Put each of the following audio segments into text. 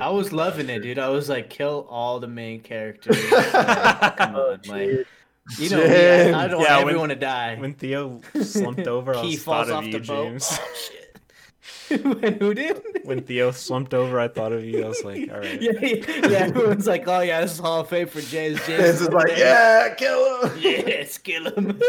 I was loving it, dude. I was like, kill all the main characters. Like, come on, like, you know, me, I don't want everyone to die. When Theo slumped over, I thought of you, James. Oh, shit. Who did? When Theo slumped over, I thought of you. I was like, all right. Yeah, everyone's like, oh, yeah, this is Hall of Fame for James. James is like, yeah, kill him. Yes, kill him.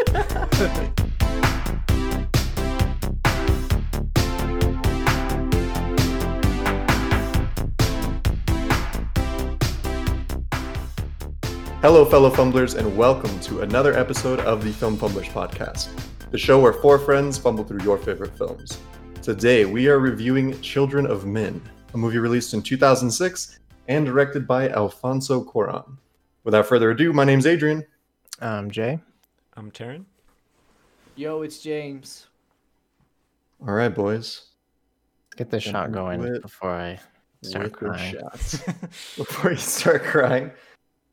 Hello, fellow fumblers, and welcome to another episode of the Film Fumblers podcast, the show where four friends fumble through your favorite films. Today, we are reviewing Children of Men, a movie released in 2006 and directed by Alfonso Cuarón. Without further ado, my name's Adrian. I'm Jay. I'm Taryn. Yo, it's James. All right, boys. Get this shot going before I start crying. Before you start crying.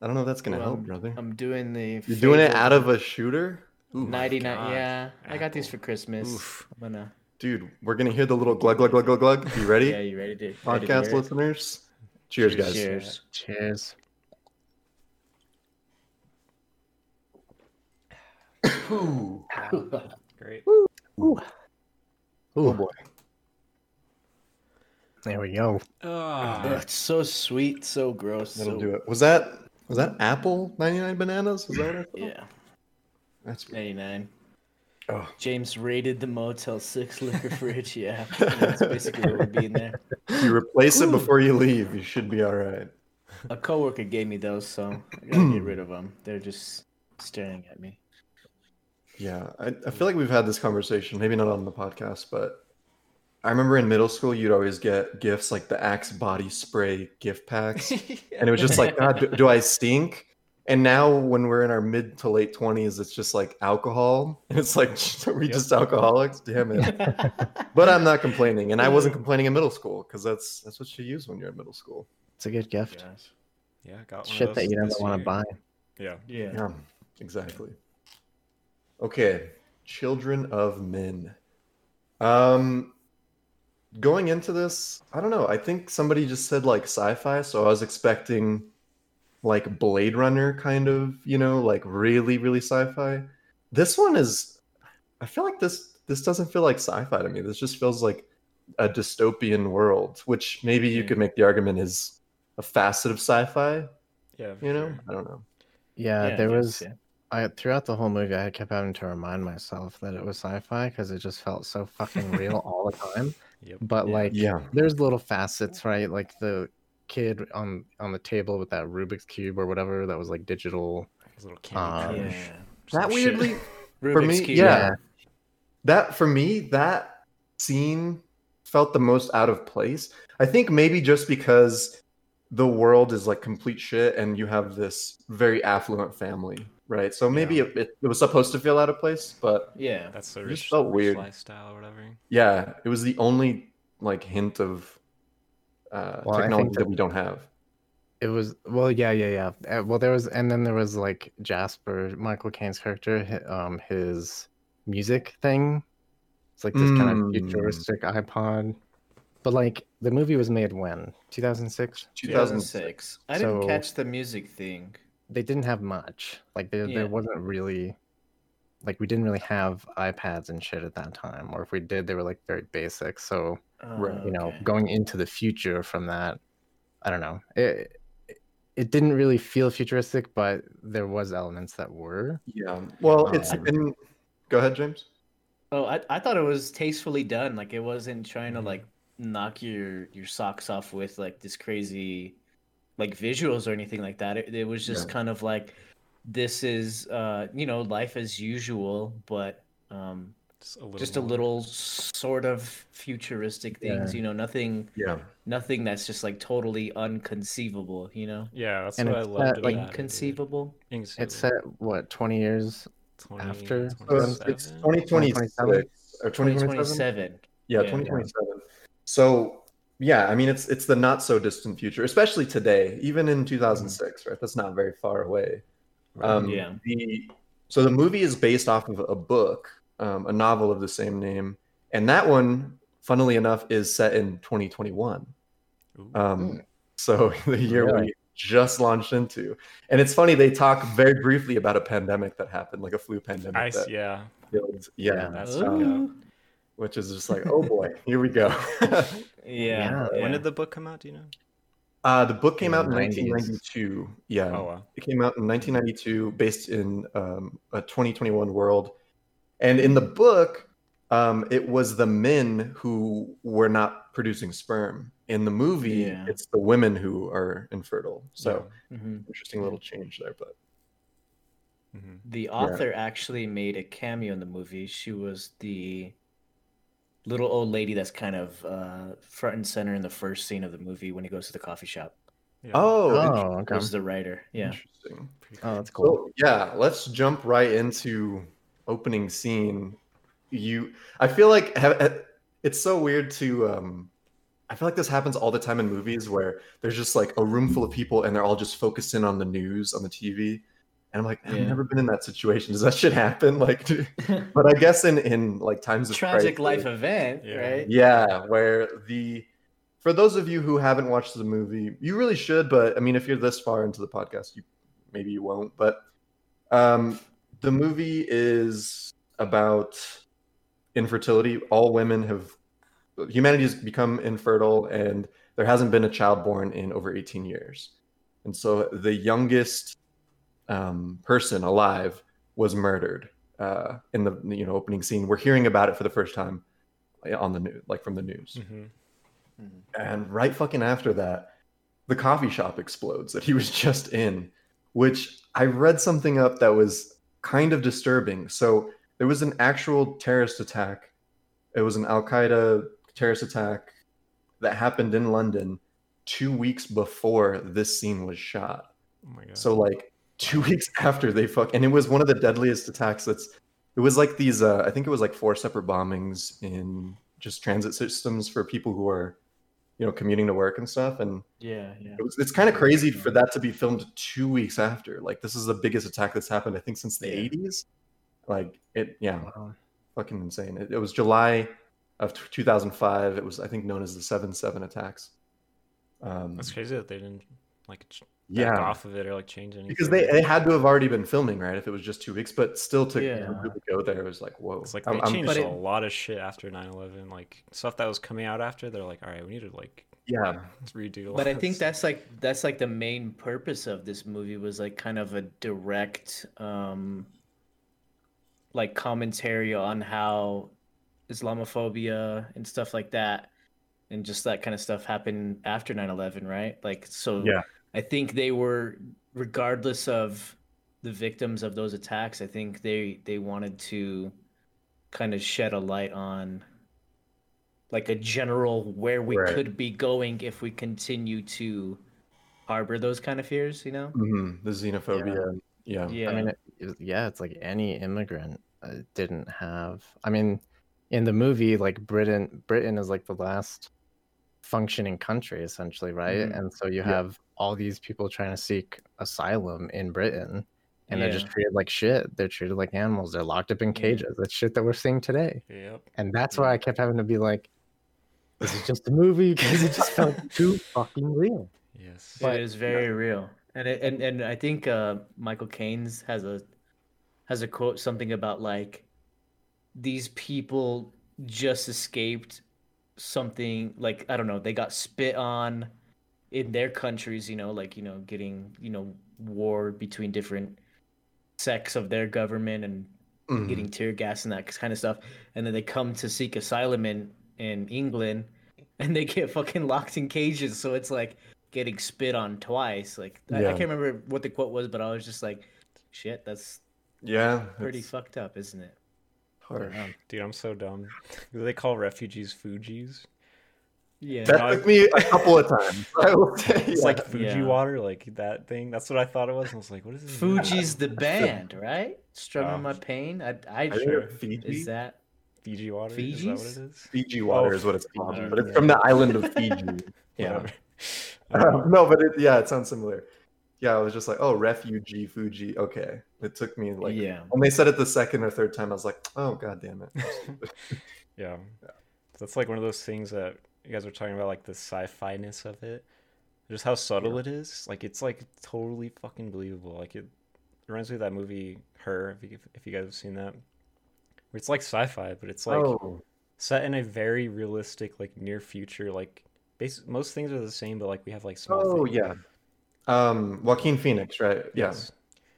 I don't know if that's going to help, brother. I'm doing the... You're doing it out of a shooter? Ooh, 99. Yeah, I got these for Christmas. Oof. I'm going to... Dude, we're going to hear the little glug, glug, glug, glug, glug. You ready? Yeah, you ready, dude? Podcast listeners, cheers, guys. Cheers. Ooh. Great. Ooh. Ooh. Oh, boy. There we go. Oh, that's so sweet, so gross. That'll do it. Was that apple 99 bananas? Was that it? Yeah. That's 99. Oh. James raided the Motel 6 liquor fridge. Yeah, that's basically what would be in there. You replace it before you leave. You should be all right. A coworker gave me those, so I gotta get rid of them. They're just staring at me. Yeah, I feel like we've had this conversation. Maybe not on the podcast, but I remember in middle school, you'd always get gifts like the Axe body spray gift packs, and it was just like, God, do I stink? And now when we're in our mid to late 20s, it's just like alcohol. And it's like, are we just alcoholics? Damn it. But I'm not complaining. And I wasn't complaining in middle school because that's what you use when you're in middle school. It's a good gift. Yeah, I got one shit of those that you never want to buy. Yeah, exactly. Okay, Children of Men. Going into this, I don't know. I think somebody just said like sci-fi, so I was expecting... like Blade Runner kind of, you know, like really, really sci-fi. This one is, I feel like this doesn't feel like sci-fi to me. This just feels like a dystopian world, which maybe you could make the argument is a facet of sci-fi. Yeah. You know, sure. I don't know. Yeah, there was, throughout the whole movie, I kept having to remind myself that it was sci-fi because it just felt so fucking real all the time. Yep. But like, there's little facets, right? Like the kid on the table with that Rubik's cube or whatever that was like digital. His little candy crush. That weirdly for me, that scene felt the most out of place. I think maybe just because the world is like complete shit, and you have this very affluent family, right? So maybe it was supposed to feel out of place, but that's the rich lifestyle or whatever. Yeah, it was the only like hint of. Technology that we don't have. It was well there was, and then there was like Jasper, Michael Caine's character, his music thing. It's like this kind of futuristic iPod, but like the movie was made when 2006. 2006. I didn't catch the music thing. They didn't have much. Like there wasn't really, like we didn't really have iPads and shit at that time, or if we did, they were like very basic. So. You know, going into the future from that, I don't know. It didn't really feel futuristic, but there was elements that were. Yeah. Well, it's been... Go ahead, James. Oh, I thought it was tastefully done. Like it wasn't trying to like knock your socks off with like this crazy, like visuals or anything like that. It was just kind of like, this is you know, life as usual, but. Just a little sort of futuristic things, you know, nothing that's just like totally unconceivable, you know? Yeah, that's what I loved about it. Inconceivable? It's set, what, 20 years after? It's 2027. Or 2027. Yeah, 2027. Yeah. So, yeah, I mean, it's the not-so-distant future, especially today, even in 2006, right? That's not very far away. Right. So the movie is based off of a book, a novel of the same name, and that one, funnily enough, is set in 2021. So the year we just launched into. And it's funny, they talk very briefly about a pandemic that happened, like a flu pandemic. Which is just like, oh boy, here we go. When did the book come out? Do you know? The book came out in 1992. Yeah. Oh, wow. It came out in 1992, based in a 2021 world. And in the book, it was the men who were not producing sperm. In the movie, it's the women who are infertile. So interesting little change there. But the author actually made a cameo in the movie. She was the little old lady that's kind of front and center in the first scene of the movie when he goes to the coffee shop. Oh, okay. Was the writer. Yeah. Interesting. Oh, that's cool. So, yeah, let's jump right into opening scene. I feel like it's so weird to. I feel like this happens all the time in movies where there's just like a room full of people and they're all just focused in on the news on the TV. And I'm like, I've never been in that situation. Does that shit happen? Like, but I guess in like times of tragic life event, right? Yeah, where for those of you who haven't watched the movie, you really should. But I mean, if you're this far into the podcast, maybe you won't. But the movie is about infertility. All women humanity has become infertile, and there hasn't been a child born in over 18 years. And so the youngest person alive was murdered in the opening scene. We're hearing about it for the first time on the news, like from the news. And right fucking after that, the coffee shop explodes that he was just in, which I read something up that was kind of disturbing. So there was an actual terrorist attack. It was an Al-Qaeda terrorist attack that happened in London 2 weeks before this scene was shot. Oh my God. So like 2 weeks after and it was one of the deadliest attacks. It was like these, I think it was like four separate bombings in just transit systems for people who are, commuting to work and stuff. And it's kind of crazy for that to be filmed 2 weeks after. Like, this is the biggest attack that's happened, I think, since the 80s. Like it, wow. Fucking insane. It was July of 2005. It was, I think, known as the 7/7 attacks. That's crazy that they didn't off of it or change anything, because they had to have already been filming, right? If it was just 2 weeks, but still to really go there, it was like, whoa. It's like they changed a lot of shit after 9/11, like stuff that was coming out after. They're like, all right, we need to let's redo. But I think that's the main purpose of this movie was kind of a direct commentary on how Islamophobia and stuff like that, and just that kind of stuff happened after 9/11, right? I think they were, regardless of the victims of those attacks, I think they wanted to kind of shed a light on a general where we could be going if we continue to harbor those kind of fears, The xenophobia. Yeah. I mean, it's like any immigrant didn't have. I mean, in the movie, Britain is the last functioning country, essentially, right? And so you have all these people trying to seek asylum in Britain, and they're just treated like shit. They're treated like animals. They're locked up in cages. That's shit that we're seeing today. Yep. And that's why I kept having to be like, this is just a movie, because it just felt too fucking real. Yes. But it is very real. And I think Michael Caine has a quote, something about these people just escaped something, I don't know, they got spit on in their countries, getting, war between different sects of their government and getting tear gas and that kind of stuff. And then they come to seek asylum in England, and they get fucking locked in cages. So it's getting spit on twice. I can't remember what the quote was, but I was just like, shit, that's pretty fucked up, isn't it? Harsh. Dude, I'm so dumb. Do they call refugees Fugees? Yeah, that took me a couple of times. It's Fuji water, that thing. That's what I thought it was. I was like, "What is this?" Fuji's the band, right? Strumming my pain. I sure. Fiji? Is that Fiji water? Fiji's? Is that what it is? Fiji water is what it's called, but it's from the island of Fiji. Yeah. No, but it sounds similar. Yeah, I was just like, oh, refugee Fuji. Okay, it took me when they said it the second or third time, I was like, oh, god damn it. That's one of those things that. You guys were talking about the sci-fi-ness of it. Just how subtle it is. Like, it's like totally fucking believable. Like, it reminds me of that movie, Her, if you guys have seen that. It's like sci-fi, but it's like set in a very realistic, like, near future. Like, most things are the same, but like we have like small things. Oh, yeah. Joaquin Phoenix, right? Yes.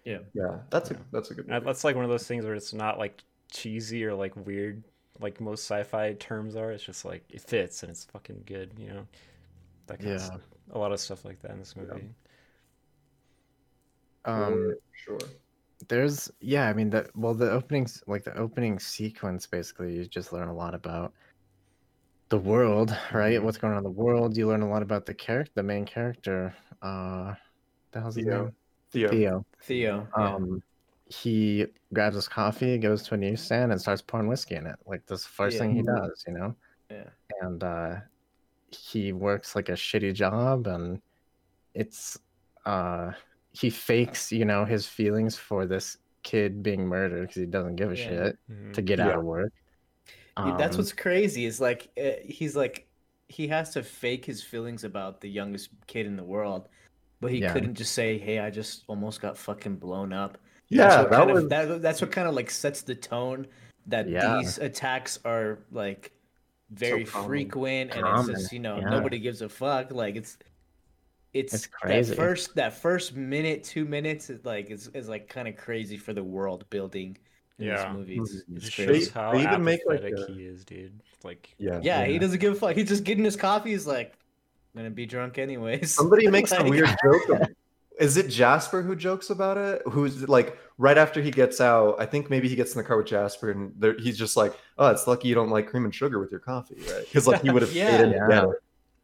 Yeah. Yeah. That's a good movie. That's like one of those things where it's not like cheesy or like weird, like most sci-fi terms are. It's just like it fits and it's fucking good, you know? That kind of stuff. A lot of stuff like that in this movie. Yeah. Sure. There's the openings, like the opening sequence, basically you just learn a lot about the world, right? What's going on in the world. You learn a lot about the main character. The hell's his name? Theo. He grabs his coffee, goes to a newsstand, and starts pouring whiskey in it. Like this first thing he does, you know? Yeah. And he works like a shitty job, and it's he fakes, you know, his feelings for this kid being murdered because he doesn't give a shit to get out of work. That's what's crazy is like he's like he has to fake his feelings about the youngest kid in the world, but he couldn't just say, "Hey, I just almost got fucking blown up." Yeah, that's what kind of like sets the tone that these attacks are like very frequent, and it's just, you know, nobody gives a fuck. Like it's crazy. That first minute, 2 minutes, is like kind of crazy for the world building. This movie. It's crazy. How they even make like he is, dude. Like, he doesn't give a fuck. He's just getting his coffee. He's like, I'm gonna be drunk anyways. Somebody makes a weird joke. Is it Jasper who jokes about it? Who's like right after he gets out? I think maybe he gets in the car with Jasper, and he's just like, "Oh, it's lucky you don't like cream and sugar with your coffee, right?" Because like he would have hated it down.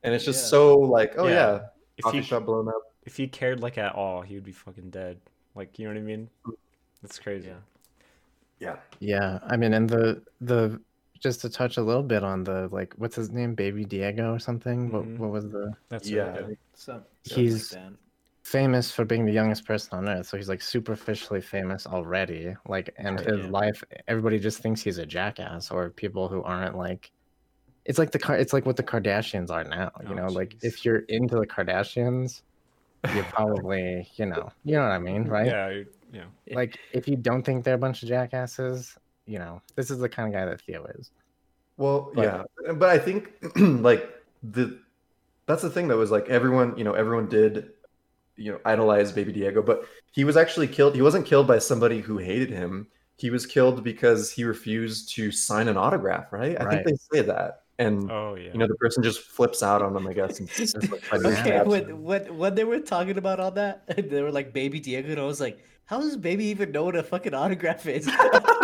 And it's just so like, oh yeah, coffee shop blown up. If he cared like at all, he would be fucking dead. Like, you know what I mean? That's crazy. Yeah. Yeah. I mean, and the just to touch a little bit on the like, what's his name, Baby Diego or something? Mm-hmm. What was the? That's he's like famous for being the youngest person on Earth, so he's like superficially famous already. Like, and his life, everybody just thinks he's a jackass or people who aren't like. It's like it's like what the Kardashians are now. You know, like if you're into the Kardashians, you're probably you know what I mean, right? Yeah. Yeah. Like, if you don't think they're a bunch of jackasses, you know, this is the kind of guy that Theo is. Well, but I think like that's the thing that was like everyone did, you know, idolize Baby Diego, but he was actually killed. He wasn't killed by somebody who hated him. He was killed because he refused to sign an autograph, right? I think they say that. And you know, the person just flips out on them, I guess. And like, okay, when they were talking about all that, they were like Baby Diego, and I was like, how does Baby even know what a fucking autograph is? He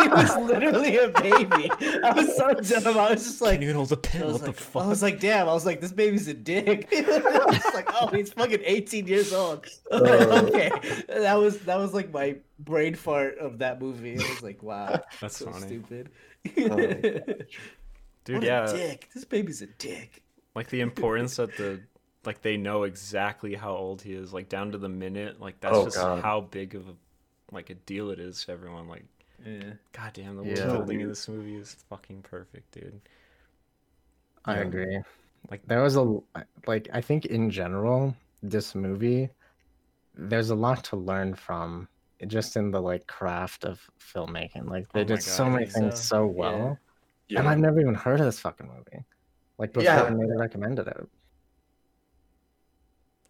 was literally a baby. I was so dumb. I was just like, you hold a pen? What the fuck? I was like, damn. I was like, this baby's a dick. I was like, oh, he's fucking 18 years old. Okay, that was like my brain fart of that movie. I was like, wow, that's so funny. Stupid. Dude, a dick. This baby's a dick. Like the importance that they know exactly how old he is, like down to the minute. Like that's how big of a deal it is to everyone. Like, goddamn, the world building in this movie is fucking perfect, dude. I agree. Like, there was I think in general, this movie, there's a lot to learn from, just in the like craft of filmmaking. Like, they did so many things so well, and I've never even heard of this fucking movie. Like, before they recommended it.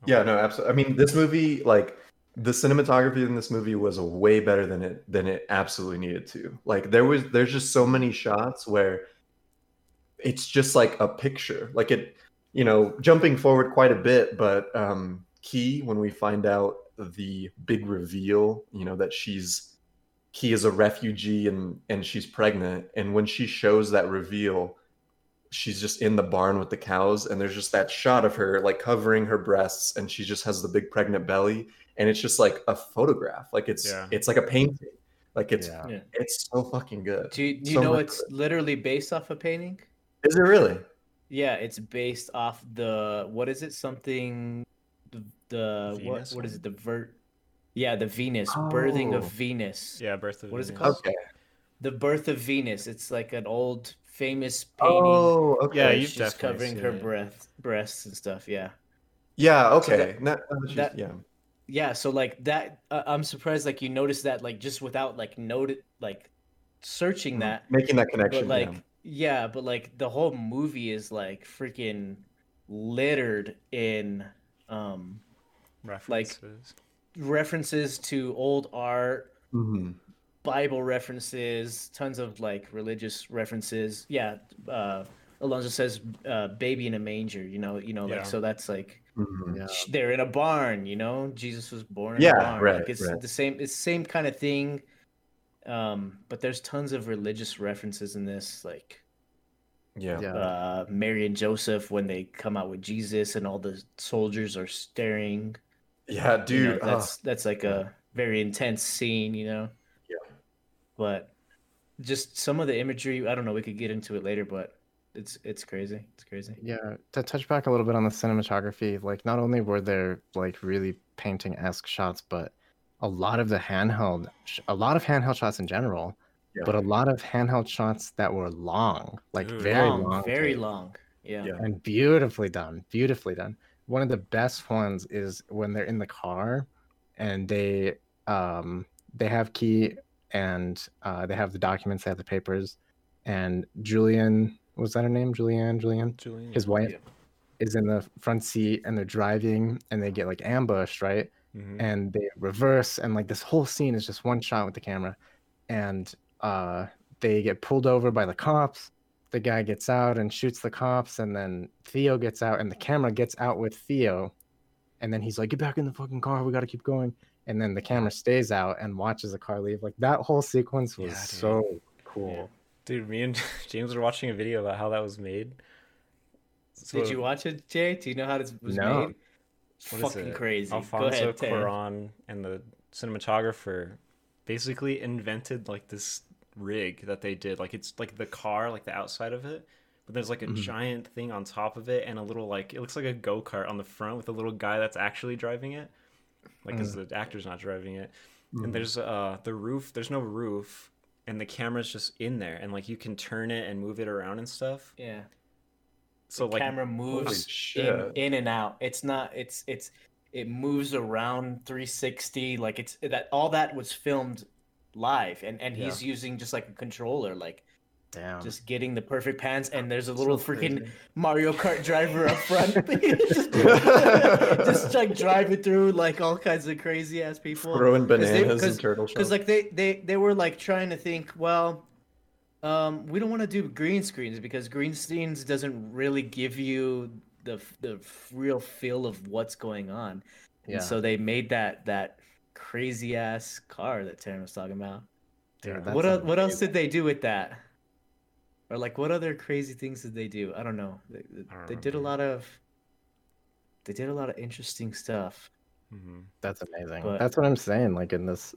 Yeah, no, absolutely. I mean, this movie, like, the cinematography in this movie was way better than it absolutely needed to. Like there's just so many shots where it's just like a picture. Like it, you know, jumping forward quite a bit, but when we find out the big reveal, you know, that he is a refugee and she's pregnant, and when she shows that reveal, she's just in the barn with the cows, and there's just that shot of her like covering her breasts, and she just has the big pregnant belly, and it's just like a photograph. Like it's like a painting. Like it's so fucking good. Do you know it's literally based off a painting? Is it really? Yeah, it's based off the Venus? What is it? The Venus, birthing of Venus. Yeah, birth of Venus. What is it called? Okay. The Birth of Venus. It's like an old famous painting. Oh, okay. Yeah, she's covering her breasts and stuff. Yeah. Yeah. Okay. So that, yeah. So like that, I'm surprised. Like you noticed that, like just without like searching that, making that connection. But, like but like the whole movie is like freaking littered in references. Like references to old art, Bible references, tons of like religious references. Yeah. Alonso says baby in a manger, you know, like, so that's like they're in a barn, you know, Jesus was born in a barn. Right, like it's the same, it's same kind of thing. But there's tons of religious references in this, like Mary and Joseph, when they come out with Jesus and all the soldiers are staring. Yeah, dude. You know, that's like a very intense scene, you know? Yeah. But just some of the imagery, I don't know, we could get into it later, but it's crazy. It's crazy. Yeah. To touch back a little bit on the cinematography, like not only were there like really painting-esque shots, but a lot of the handheld, a lot of handheld shots in general, but a lot of handheld shots that were long, like very long. Yeah. And beautifully done. Beautifully done. One of the best ones is when they're in the car and they have Key and they have the documents, they have the papers, and Julian. Was that her name? Julianne. His wife is in the front seat and they're driving and they get like ambushed, right? And they reverse and like this whole scene is just one shot with the camera. And they get pulled over by the cops. The guy gets out and shoots the cops, and then Theo gets out and the camera gets out with Theo. And then he's like, get back in the fucking car. We got to keep going. And then the camera stays out and watches the car leave. Like that whole sequence was so cool. Yeah. Dude, me and James were watching a video about how that was made. So, did you watch it, Jay? Do you know how it was made? Fucking crazy. Alfonso Cuarón and the cinematographer basically invented like this rig that they did. Like it's like the car, like the outside of it, but there's like a giant thing on top of it and a little like it looks like a go-kart on the front with a little guy that's actually driving it. Like because the actor's not driving it. And there's the roof. There's no roof. And the camera's just in there, and like you can turn it and move it around and stuff. Yeah. So the like camera moves in and out. It's not. It moves around 360. Like it's that all that was filmed live, and he's using just like a controller, like just getting the perfect pans. And there's a little freaking Mario Kart driver up front, just like driving through like all kinds of crazy ass people, throwing bananas and turtle shells. Because like they were like trying to think, well, we don't want to do green screens because green screens doesn't really give you the real feel of what's going on, and so they made that crazy ass car that Taryn was talking about. Dude, what else did they do with that? Or like, what other crazy things did they do? I don't know. They did a lot of interesting stuff. That's amazing. But that's what I'm saying. Like in this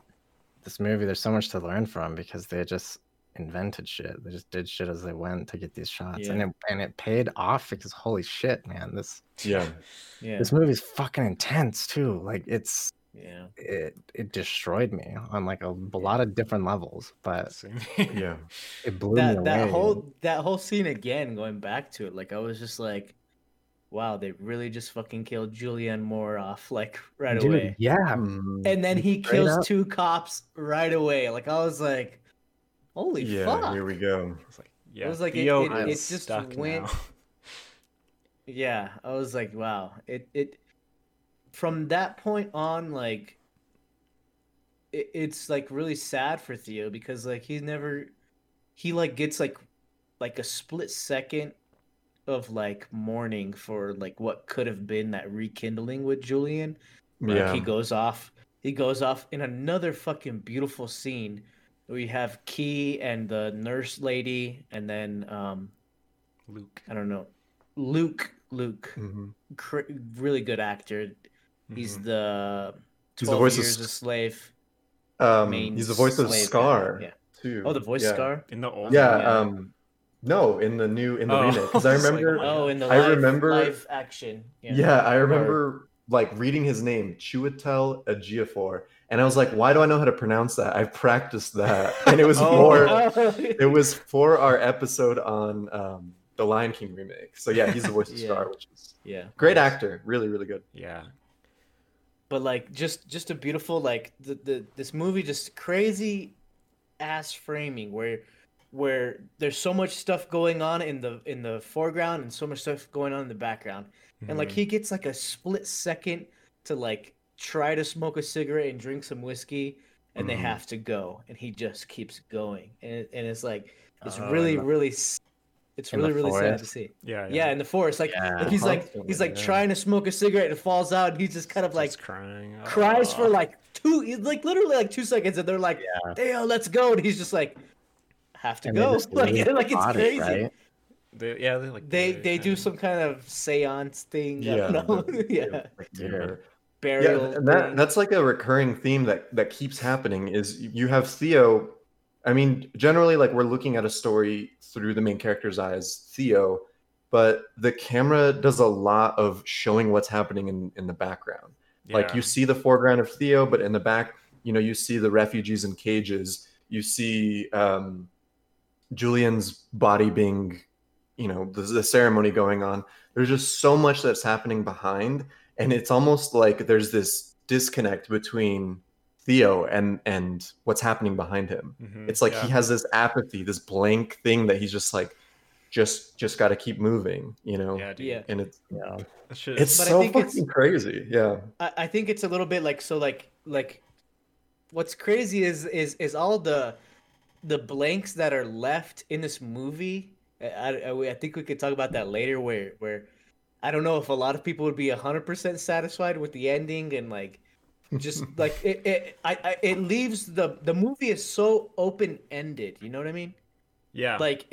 movie, there's so much to learn from because they just invented shit. They just did shit as they went to get these shots, and it paid off because holy shit, man, this this movie's fucking intense too. Like it's it destroyed me on like a lot of different levels, but it blew me away. That whole scene again, going back to it, like I was just like, wow, they really just fucking killed Julianne Moore off like right away. Yeah, and then he kills two cops right away. Like I was like, holy fuck! Yeah, here we go. I was like, it was like it just went. Now. Yeah, I was like, wow, it. From that point on, like, it's like really sad for Theo because like he like gets like a split second of like mourning for like what could have been that rekindling with Julian. Like he goes off in another fucking beautiful scene. We have Key and the nurse lady, and then Luke. I don't know, Luke, really good actor. He's the voice of a slave. He's the voice of Scar too. Oh, the voice of Scar in the old. Yeah, no, in the new remake. Because I remember. Like, in the live action. Yeah, I remember like reading his name, Chiwetel Ejiofor, and I was like, why do I know how to pronounce that? I've practiced that, and it was for our episode on the Lion King remake. So yeah, he's the voice of Scar, which is great actor, really good. Yeah. But like just a beautiful, like the this movie, just crazy ass framing where there's so much stuff going on in the foreground and so much stuff going on in the background. Mm-hmm. And like he gets like a split second to like try to smoke a cigarette and drink some whiskey, and they have to go, and he just keeps going, and it's like it's really sad to see. In the forest, like he's like trying to smoke a cigarette and falls out, and he's just kind of like cries for like literally 2 seconds, and they're like, "Damn, let's go," and he's just like, "Have to go," like it's crazy. Right? They do some kind of seance thing. Burial. Yeah, and that's like a recurring theme that keeps happening is you have Theo. I mean, generally, like we're looking at a story through the main character's eyes, Theo, but the camera does a lot of showing what's happening in the background. Yeah. Like you see the foreground of Theo, but in the back, you see the refugees in cages. You see Julian's body being, the ceremony going on. There's just so much that's happening behind. And it's almost like there's this disconnect between Theo and what's happening behind him. Mm-hmm, it's like he has this apathy, this blank thing that he's just like, just got to keep moving, And it's so fucking crazy. Yeah, I think it's a little bit like so. Like, what's crazy is all the blanks that are left in this movie. I think we could talk about that later. Where I don't know if a lot of people would be 100% satisfied with the ending, and like, just like it leaves the movie is so open ended. You know what I mean? Yeah. Like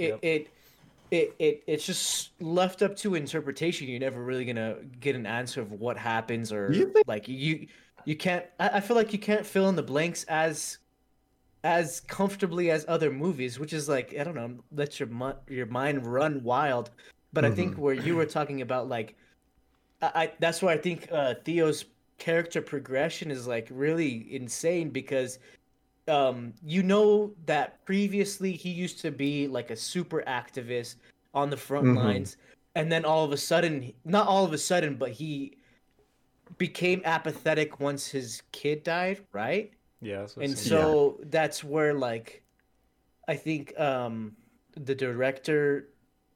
it's just left up to interpretation. You're never really gonna get an answer of what happens, or you can't. I feel like you can't fill in the blanks as comfortably as other movies, which is like, I don't know, let your mind run wild. But I think where you were talking about, like, that's why I think Theo's character progression is like really insane, because that previously he used to be like a super activist on the front lines, and then not all of a sudden, but he became apathetic once his kid died, right? Yeah. So that's where, like, I think the director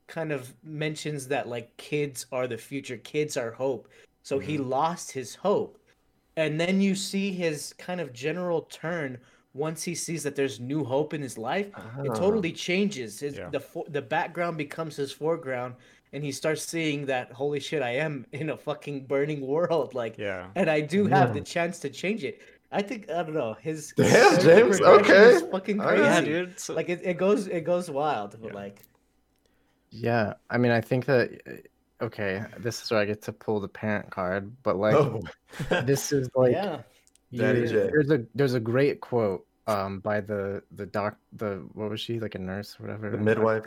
kind of mentions that, like, kids are the future, kids are hope. So he lost his hope, and then you see his kind of general turn once he sees that there's new hope in his life. It totally changes. The background becomes his foreground, and he starts seeing that, holy shit, I am in a fucking burning world, like, and I do have the chance to change it. I think, I don't know, his James, okay, is fucking crazy, dude. So... like it goes wild, but like. Yeah, I mean, I think that, okay, this is where I get to pull the parent card, but like, this is like, there's a great quote by the doc, what was she, like a nurse or whatever? The midwife.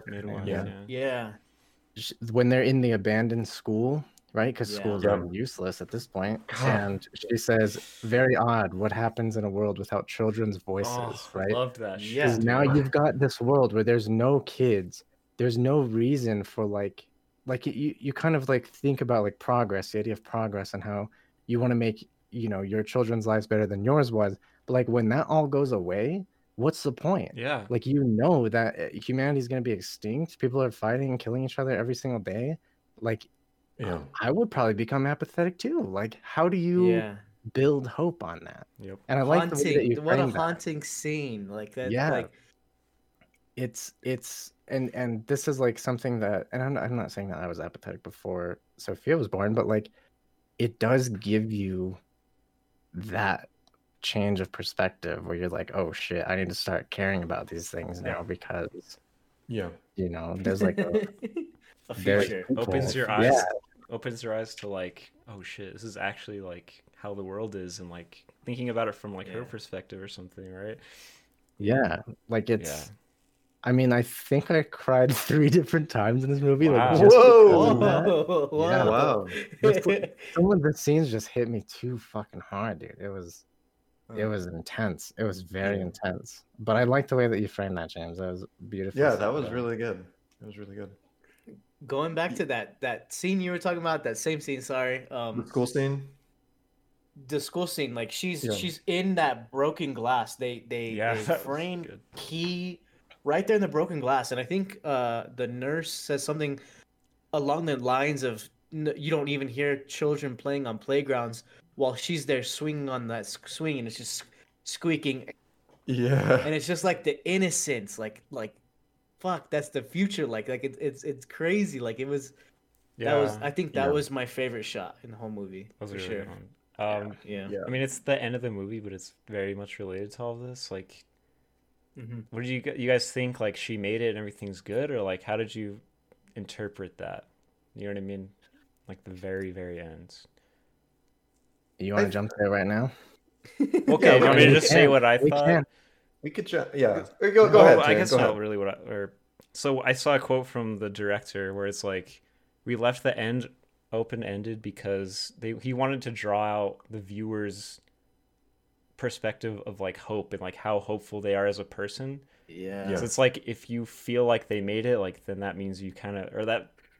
When they're in the abandoned school, right? Because schools are useless at this point. And she says, very odd, what happens in a world without children's voices, right? I loved that. Because now you've got this world where there's no kids. There's no reason for like you kind of like think about like progress, the idea of progress, and how you want to make, your children's lives better than yours was. But like, when that all goes away, what's the point? Yeah. Like, that humanity is going to be extinct. People are fighting and killing each other every single day. Like, I would probably become apathetic too. Like, how do you build hope on that? Yep. And I like the way that you framed that. What a haunting scene. Like that. Yeah. Like... It's, and this is like something that, and I'm not saying that I was apathetic before Sophia was born, but like, it does give you that change of perspective where you're like, oh shit, I need to start caring about these things now, because there's like a future. Opens your eyes to like, oh shit, this is actually like how the world is, and like thinking about it from like her perspective or something, right? Yeah, like it's. Yeah. I mean, I think I cried 3 different times in this movie. Wow. Like, whoa! Yeah, wow! Some of the scenes just hit me too fucking hard, dude. It was intense. It was very intense. But I like the way that you framed that, James. That was beautiful. Yeah, that was really good. It was really good. Going back to that scene you were talking about, that same scene, sorry. The school scene? The school scene, like she's in that broken glass. They frame Key right there in the broken glass. And I think the nurse says something along the lines of, you don't even hear children playing on playgrounds while she's there swinging on that swing, and it's just squeaking. Yeah. And it's just like the innocence, like, fuck, that's the future. Like it's crazy. Like it was, I think that was my favorite shot in the whole movie. That was for sure. I mean, it's the end of the movie, but it's very much related to all of this. Like, What did you guys think? Like, she made it and everything's good, or like, how did you interpret that? You know what I mean? Like the very, very end. You want to jump there right now? Okay, I mean, just say what I thought. We could jump. Yeah, go ahead. I guess not really what. So I saw a quote from the director where it's like, we left the end open-ended because he wanted to draw out the viewer's perspective of like hope and like how hopeful they are as a person. Yeah. So it's like, if you feel like they made it, like then that means that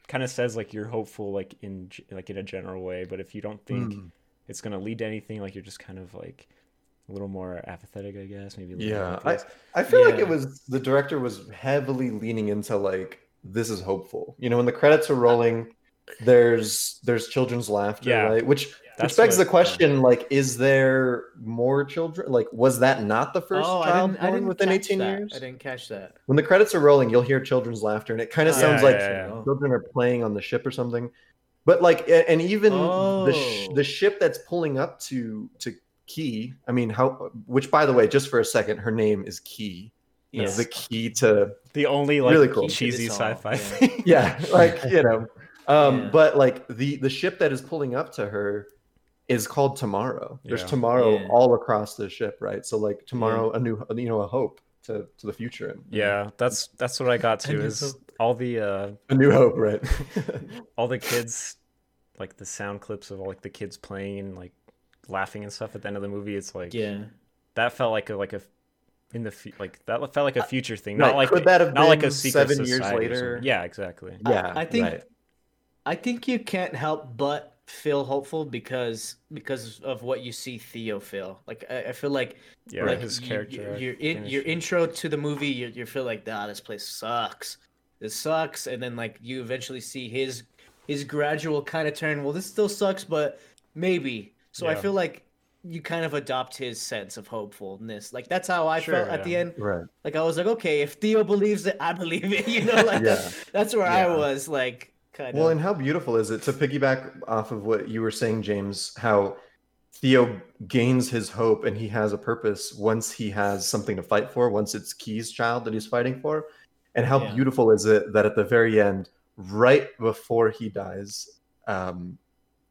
kind of says like you're hopeful, like in a general way. But if you don't think it's going to lead to anything, like you're just kind of like a little more apathetic, I guess. Maybe. I feel like it was, the director was heavily leaning into like, this is hopeful. You know, when the credits are rolling, there's children's laughter, right? Which begs the question, like, is there more children? Like, was that not the first child born within 18 years? I didn't catch that. When the credits are rolling, you'll hear children's laughter, and it kind of sounds like children are playing on the ship or something. But like, and even the ship that's pulling up to Key, I mean, which, by the way, just for a second, her name is Key. Yes. The key to the only like really cool cheesy sci-fi thing. Yeah, like, you know. But like the ship that is pulling up to her is called Tomorrow. There's Tomorrow all across the ship, right? So like Tomorrow, a new, you know, a hope to the future. And, that's what I got to is all the a new hope, right? All the kids, like the sound clips of all like the kids playing and like laughing and stuff at the end of the movie. It's like that felt like a in the like that felt like a future thing, not like could that have not been like a secret 7 years later. Yeah, exactly. Yeah, I think. Right. I think you can't help but feel hopeful because of what you see Theo feel. Like I feel like, like his character. Your intro to the movie, you feel like, this place sucks. This sucks, and then like you eventually see his gradual kind of turn. Well, this still sucks, but maybe. So I feel like you kind of adopt his sense of hopefulness. Like that's how I felt at the end. Right. Like I was like, okay, if Theo believes it, I believe it. You know, like that's where I was like. Kind of. And how beautiful is it to piggyback off of what you were saying, James, how Theo gains his hope and he has a purpose once he has something to fight for, once it's Key's child that he's fighting for. And how beautiful is it that at the very end, right before he dies,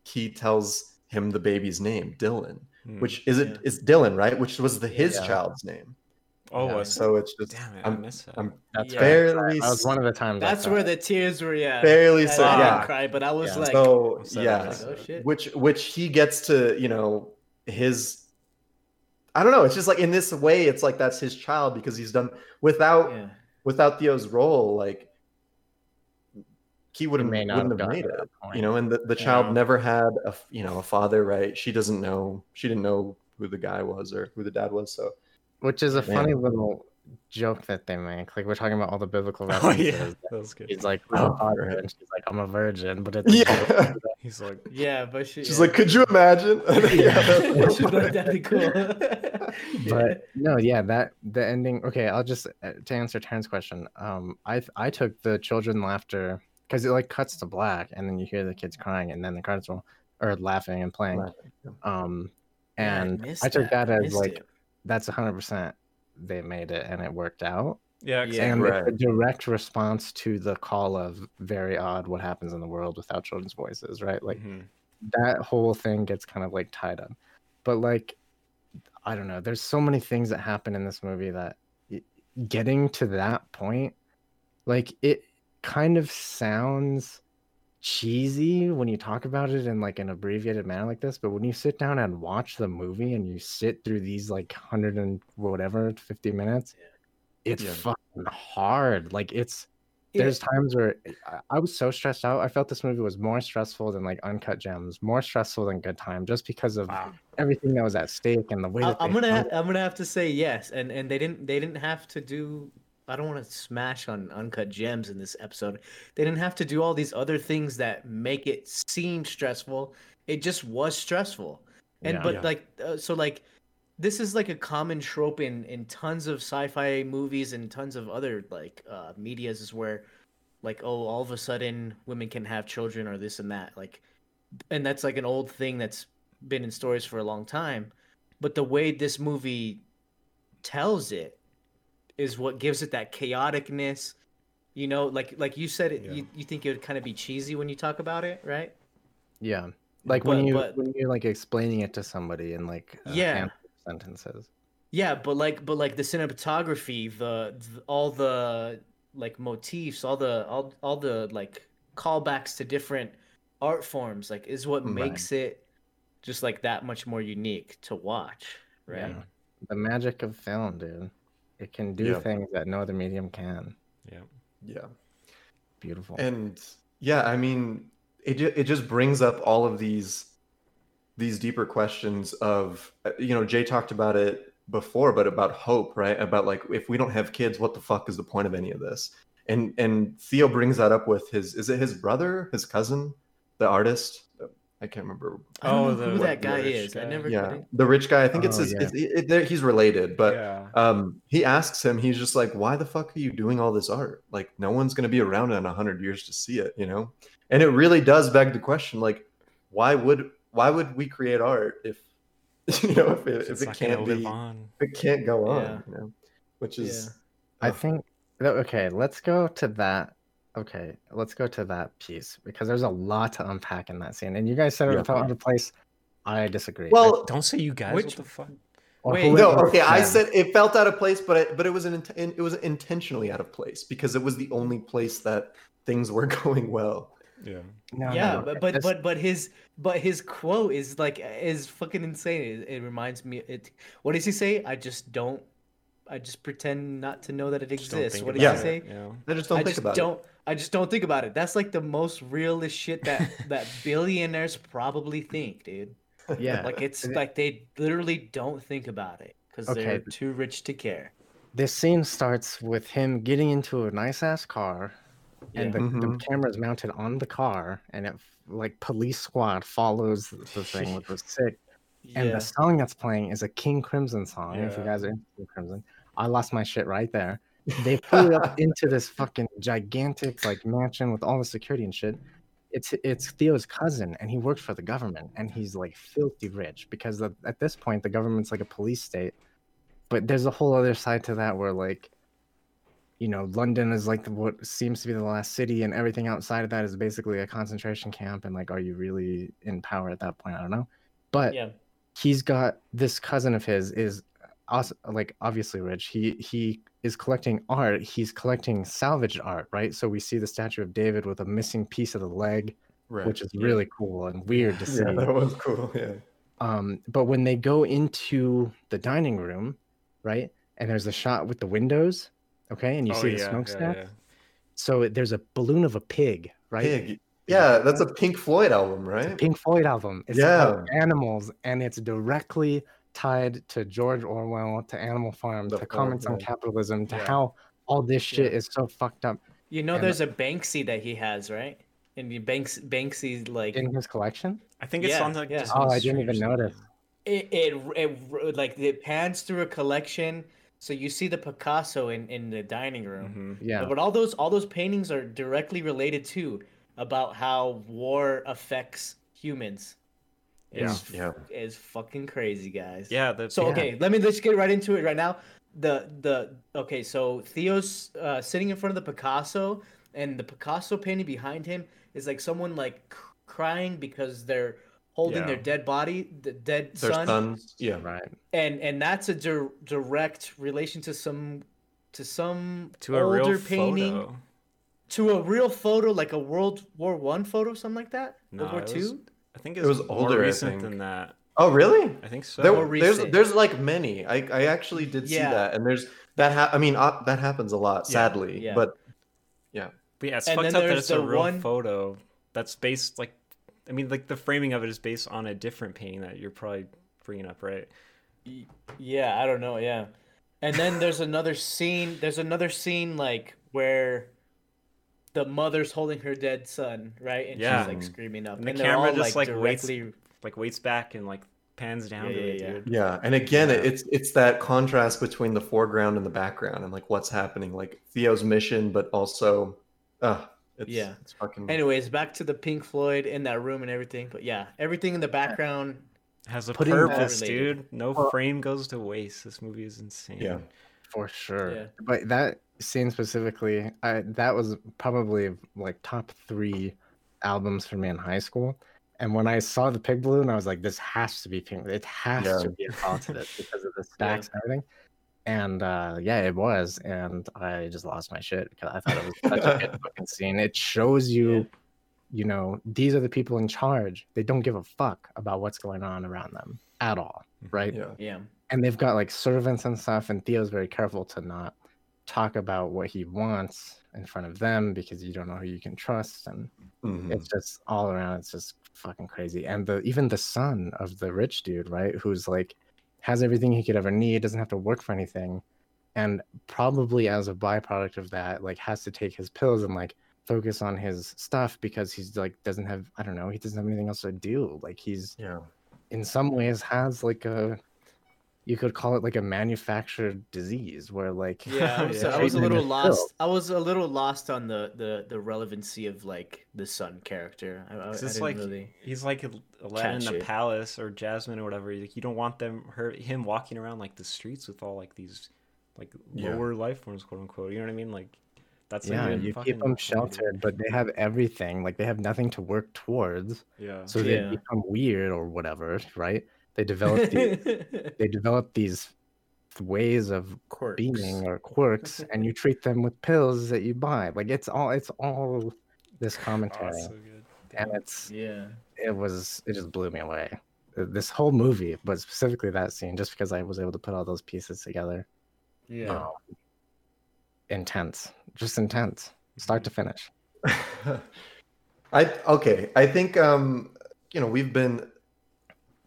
Key tells him the baby's name, Dylan, which is Dylan, right? Which was his child's name. So it's just damn it! I miss it. That's barely. I was one of the times. That's where the tears were. Yeah, barely. So I cried, but I was like, so yeah. Like, oh, shit. Which he gets to, you know, his. I don't know. It's just like in this way, it's like that's his child because he's done without Theo's role, like he wouldn't have made it. You know, and the child never had a father, right? She didn't know who the guy was or who the dad was, so. Which is a funny little joke that they make. Like, we're talking about all the biblical references. Oh, yeah. That was good. He's like, I'm a father, and she's like, I'm a virgin. But it's he's like, but she's like, could you imagine? That'd be cool. But no, that the ending. Okay, I'll just to answer Taryn's question. I took the children laughter because it like cuts to black, and then you hear the kids crying, and then the cards are laughing and playing. I took that as like. That's 100% they made it and it worked out. Yeah, exactly. And a direct response to the call of very odd what happens in the world without children's voices, right? Like that whole thing gets kind of like tied up. But like, I don't know. There's so many things that happen in this movie that getting to that point, like it kind of sounds cheesy when you talk about it in like an abbreviated manner like this, but when you sit down and watch the movie and you sit through these like 100 and whatever 50 minutes, it's fucking hard. Like it's There's times where I was so stressed out. I felt this movie was more stressful than like Uncut Gems, more stressful than Good Time, just because of everything that was at stake and the way that I'm gonna have to say yes. And they didn't have to do. I don't want to smash on Uncut Gems in this episode. They didn't have to do all these other things that make it seem stressful. It just was stressful. Like this is like a common trope in tons of sci-fi movies and tons of other like medias, is where like, oh, all of a sudden women can have children or this and that, like, and that's like an old thing that's been in stories for a long time. But the way this movie tells it is what gives it that chaoticness, you know, like you said, you think it would kind of be cheesy when you talk about it, right? Yeah. Like when you're like explaining it to somebody in like sentences. Yeah, but like the cinematography, the all the like motifs, all the like callbacks to different art forms, like, is what makes it just like that much more unique to watch, right? Yeah. The magic of film, dude. It can do things that no other medium can. Yeah. Yeah. Beautiful. And yeah, I mean, it just brings up all of these deeper questions of, you know, Jay talked about it before, but about hope, right? About like, if we don't have kids, what the fuck is the point of any of this? And Theo brings that up with his cousin, the artist? I can't remember. I don't know who that guy is. I never. Yeah, the rich guy. I think it's his. Yeah. He's related, but he asks him. He's just like, "Why the fuck are you doing all this art? Like, no one's gonna be around in 100 years to see it, you know." And it really does beg the question, like, why would we create art if, you know, if it can't go on, you know? Which is, I think. Okay, let's go to that. Okay, let's go to that piece, because there's a lot to unpack in that scene. And you guys said it felt out of place. I disagree. Well, don't say you guys. What the fuck? Wait, no. Okay, I said it felt out of place, but it was intentionally out of place, because it was the only place that things were going well. Yeah. No, but his quote is like fucking insane. It reminds me. What does he say? I just pretend not to know that it exists. What did you say? Yeah. I just don't think about it. That's like the most realist shit that billionaires probably think, dude. Yeah. Like, it's like they literally don't think about it because they're too rich to care. This scene starts with him getting into a nice ass car, and the camera's mounted on the car, and it like police squad follows the thing, which was sick. And the song that's playing is a King Crimson song. If you guys are into King Crimson, I lost my shit right there. They pull up into this fucking gigantic like mansion with all the security and shit. It's Theo's cousin, and he works for the government, and he's like filthy rich, because at this point the government's like a police state. But there's a whole other side to that where, like, you know, London is like what seems to be the last city, and everything outside of that is basically a concentration camp. And like, are you really in power at that point? I don't know. But he's got this cousin of his is also, like, obviously rich. He is collecting art. He's collecting salvaged art, right? So we see the statue of David with a missing piece of the leg, which is really cool and weird to see. Yeah, that was cool, yeah. But when they go into the dining room, right, and there's a shot with the windows, okay, and you see the smokestack. Yeah. So there's a balloon of a pig, right? Pig. Yeah, that's a Pink Floyd album, right? It's a Pink Floyd album. It's about animals, and it's directly tied to George Orwell, to Animal Farm, to comments on capitalism, to how all this shit is so fucked up. You know, and there's a Banksy that he has, right? And Banksy's like in his collection. I think it's on the. Yeah. Oh, I didn't even notice. It like it pans through a collection, so you see the Picasso in the dining room. Mm-hmm. Yeah, but all those paintings are directly related to about how war affects humans. Is fucking crazy, guys. Yeah. Let's get right into it right now. So Theo's sitting in front of the Picasso, and the Picasso painting behind him is like someone like crying because they're holding their dead body, the dead son. Yeah, right. And that's a direct relation to some older real painting. Photo. To a real photo, like a World War I photo, something like that. No, World War II. I think it was older, more recent than that. Oh, really? I think so. There's like many. I actually did see that, and there's that. I mean, that happens a lot, sadly. Yeah. But But yeah, it's and fucked up that it's a real photo that's based, like, I mean, like, the framing of it is based on a different painting that you're probably bringing up, right? Yeah, I don't know, yeah. And then there's another scene, like, where the mother's holding her dead son, right? And yeah. She's, like, screaming up. And the camera all, just, like, directly... waits back and, like, pans down to it, dude. Yeah, and again, it's that contrast between the foreground and the background and, like, what's happening. Like, Theo's mission, but also... It's fucking... Anyways, back to the Pink Floyd in that room and everything. But yeah, everything in the background has a purpose, dude. No frame goes to waste. This movie is insane. Yeah, for sure. Yeah. But that scene specifically, that was probably like top 3 albums for me in high school. And when I saw the Pig Balloon, I was like, this has to be Pink. It has to be a call to this because of the stacks and everything. And it was, and I just lost my shit because I thought it was such a good fucking scene. It shows you, you know, these are the people in charge. They don't give a fuck about what's going on around them at all, right? Yeah. And they've got like servants and stuff, and Theo's very careful to not talk about what he wants in front of them because you don't know who you can trust, and it's just all around. It's just fucking crazy. And even the son of the rich dude, right, who's like. Has everything he could ever need, doesn't have to work for anything, and probably as a byproduct of that, like, has to take his pills and, like, focus on his stuff because he's, like, doesn't have, I don't know, he doesn't have anything else to do. Like, he's, in some ways, has, like, a, you could call it, like, a manufactured disease where, like... Yeah, so I was a little lost. I was a little lost on the relevancy of, like, the son character. He's, like, Aladdin in the palace or Jasmine or whatever. Like, you don't want him walking around, like, the streets with all, like, these, like, lower life forms, quote-unquote. You know what I mean? Like, that's... Yeah, you keep them sheltered, but they have everything. Like, they have nothing to work towards. Yeah. So they become weird or whatever, right? They develop these ways of being or quirks, and you treat them with pills that you buy. Like, it's all this commentary, so good. And it just blew me away. This whole movie, but specifically that scene, just because I was able to put all those pieces together. Yeah, intense, start to finish. I think you know, we've been